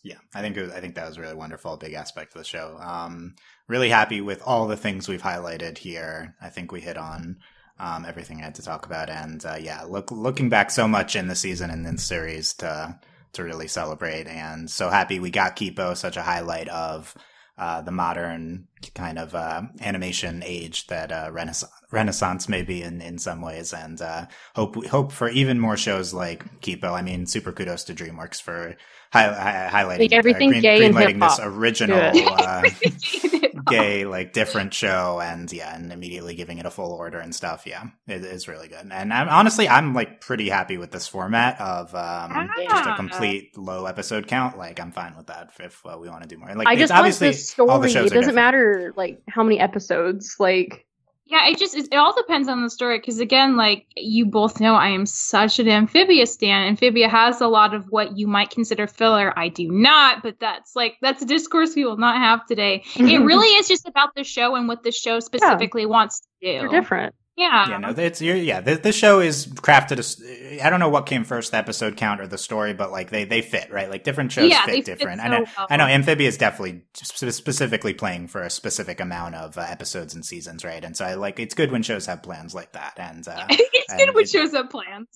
Yeah, I think it was, I think that was really wonderful, a big aspect of the show. Um, really happy with all the things we've highlighted here. I think we hit on um, everything I had to talk about, and uh, yeah, look, looking back so much in the season and in series to... to really celebrate, and so happy we got Kipo, such a highlight of uh, the modern kind of uh, animation age that uh, renaissance, renaissance maybe in, in some ways, and uh, hope hope for even more shows like Kipo. I mean, super kudos to DreamWorks for hi- hi- highlighting like everything uh, green, gay green lighting this original uh, gay like different show, and yeah, and immediately giving it a full order and stuff. Yeah, it is really good, and I'm honestly I'm like pretty happy with this format of um, yeah. just a complete low episode count. Like I'm fine with that if uh, we want to do more. Like I just want the story. All the shows it doesn't matter. Like how many episodes? Like, yeah, it just it all depends on the story. Because again, like you both know, I am such an Amphibia stan. Amphibia has a lot of what you might consider filler. I do not, but that's like that's a discourse we will not have today. It really is just about the show and what the show specifically yeah. wants to do. They're different. Yeah. Yeah, no, it's, yeah, this, this show is crafted, a, I don't know what came first, the episode count or the story, but, like, they, they fit, right? Like, different shows yeah, fit different. Fit so I know well. I know Amphibia is definitely sp- specifically playing for a specific amount of uh, episodes and seasons, right? And so, I like, it's good when shows have plans like that. And uh, It's and good when it, shows have plans.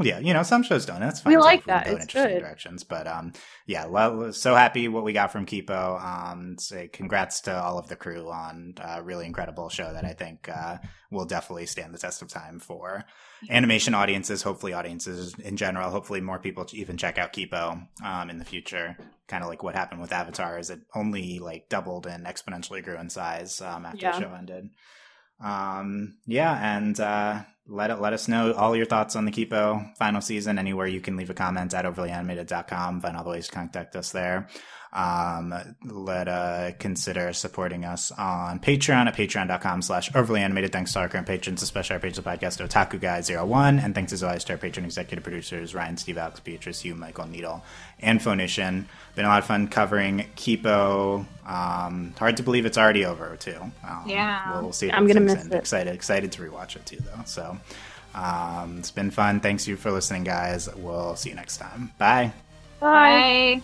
Yeah, you know, some shows don't. That's fine. We like that. It's good. Directions, but, um, yeah, lo- so happy what we got from Kipo. Um, so congrats to all of the crew on a really incredible show that I think uh, will definitely stand the test of time for animation audiences, hopefully audiences in general, hopefully more people even check out Kipo um in the future, kind of like what happened with Avatar, is it only like doubled and exponentially grew in size um after yeah. the show ended. Um yeah and uh let it let us know all your thoughts on the Kipo final season anywhere you can leave a comment at overly animated dot com. Find all the ways to contact us there. Um, let uh consider supporting us on Patreon at patreon dot com slash overly animated. Thanks to our current patrons, especially our patron of the podcast, Otaku Guy zero one, and thanks as always to our patron executive producers Ryan, Steve, Alex, Beatrice, Hugh, Michael, Needle, and Phonation. Been a lot of fun covering Kipo. Um, hard to believe it's already over too. Um, yeah, we'll see. I'm gonna miss it. Excited, excited to rewatch it too though. So, um, it's been fun. Thanks you for listening, guys. We'll see you next time. Bye. Bye. Bye.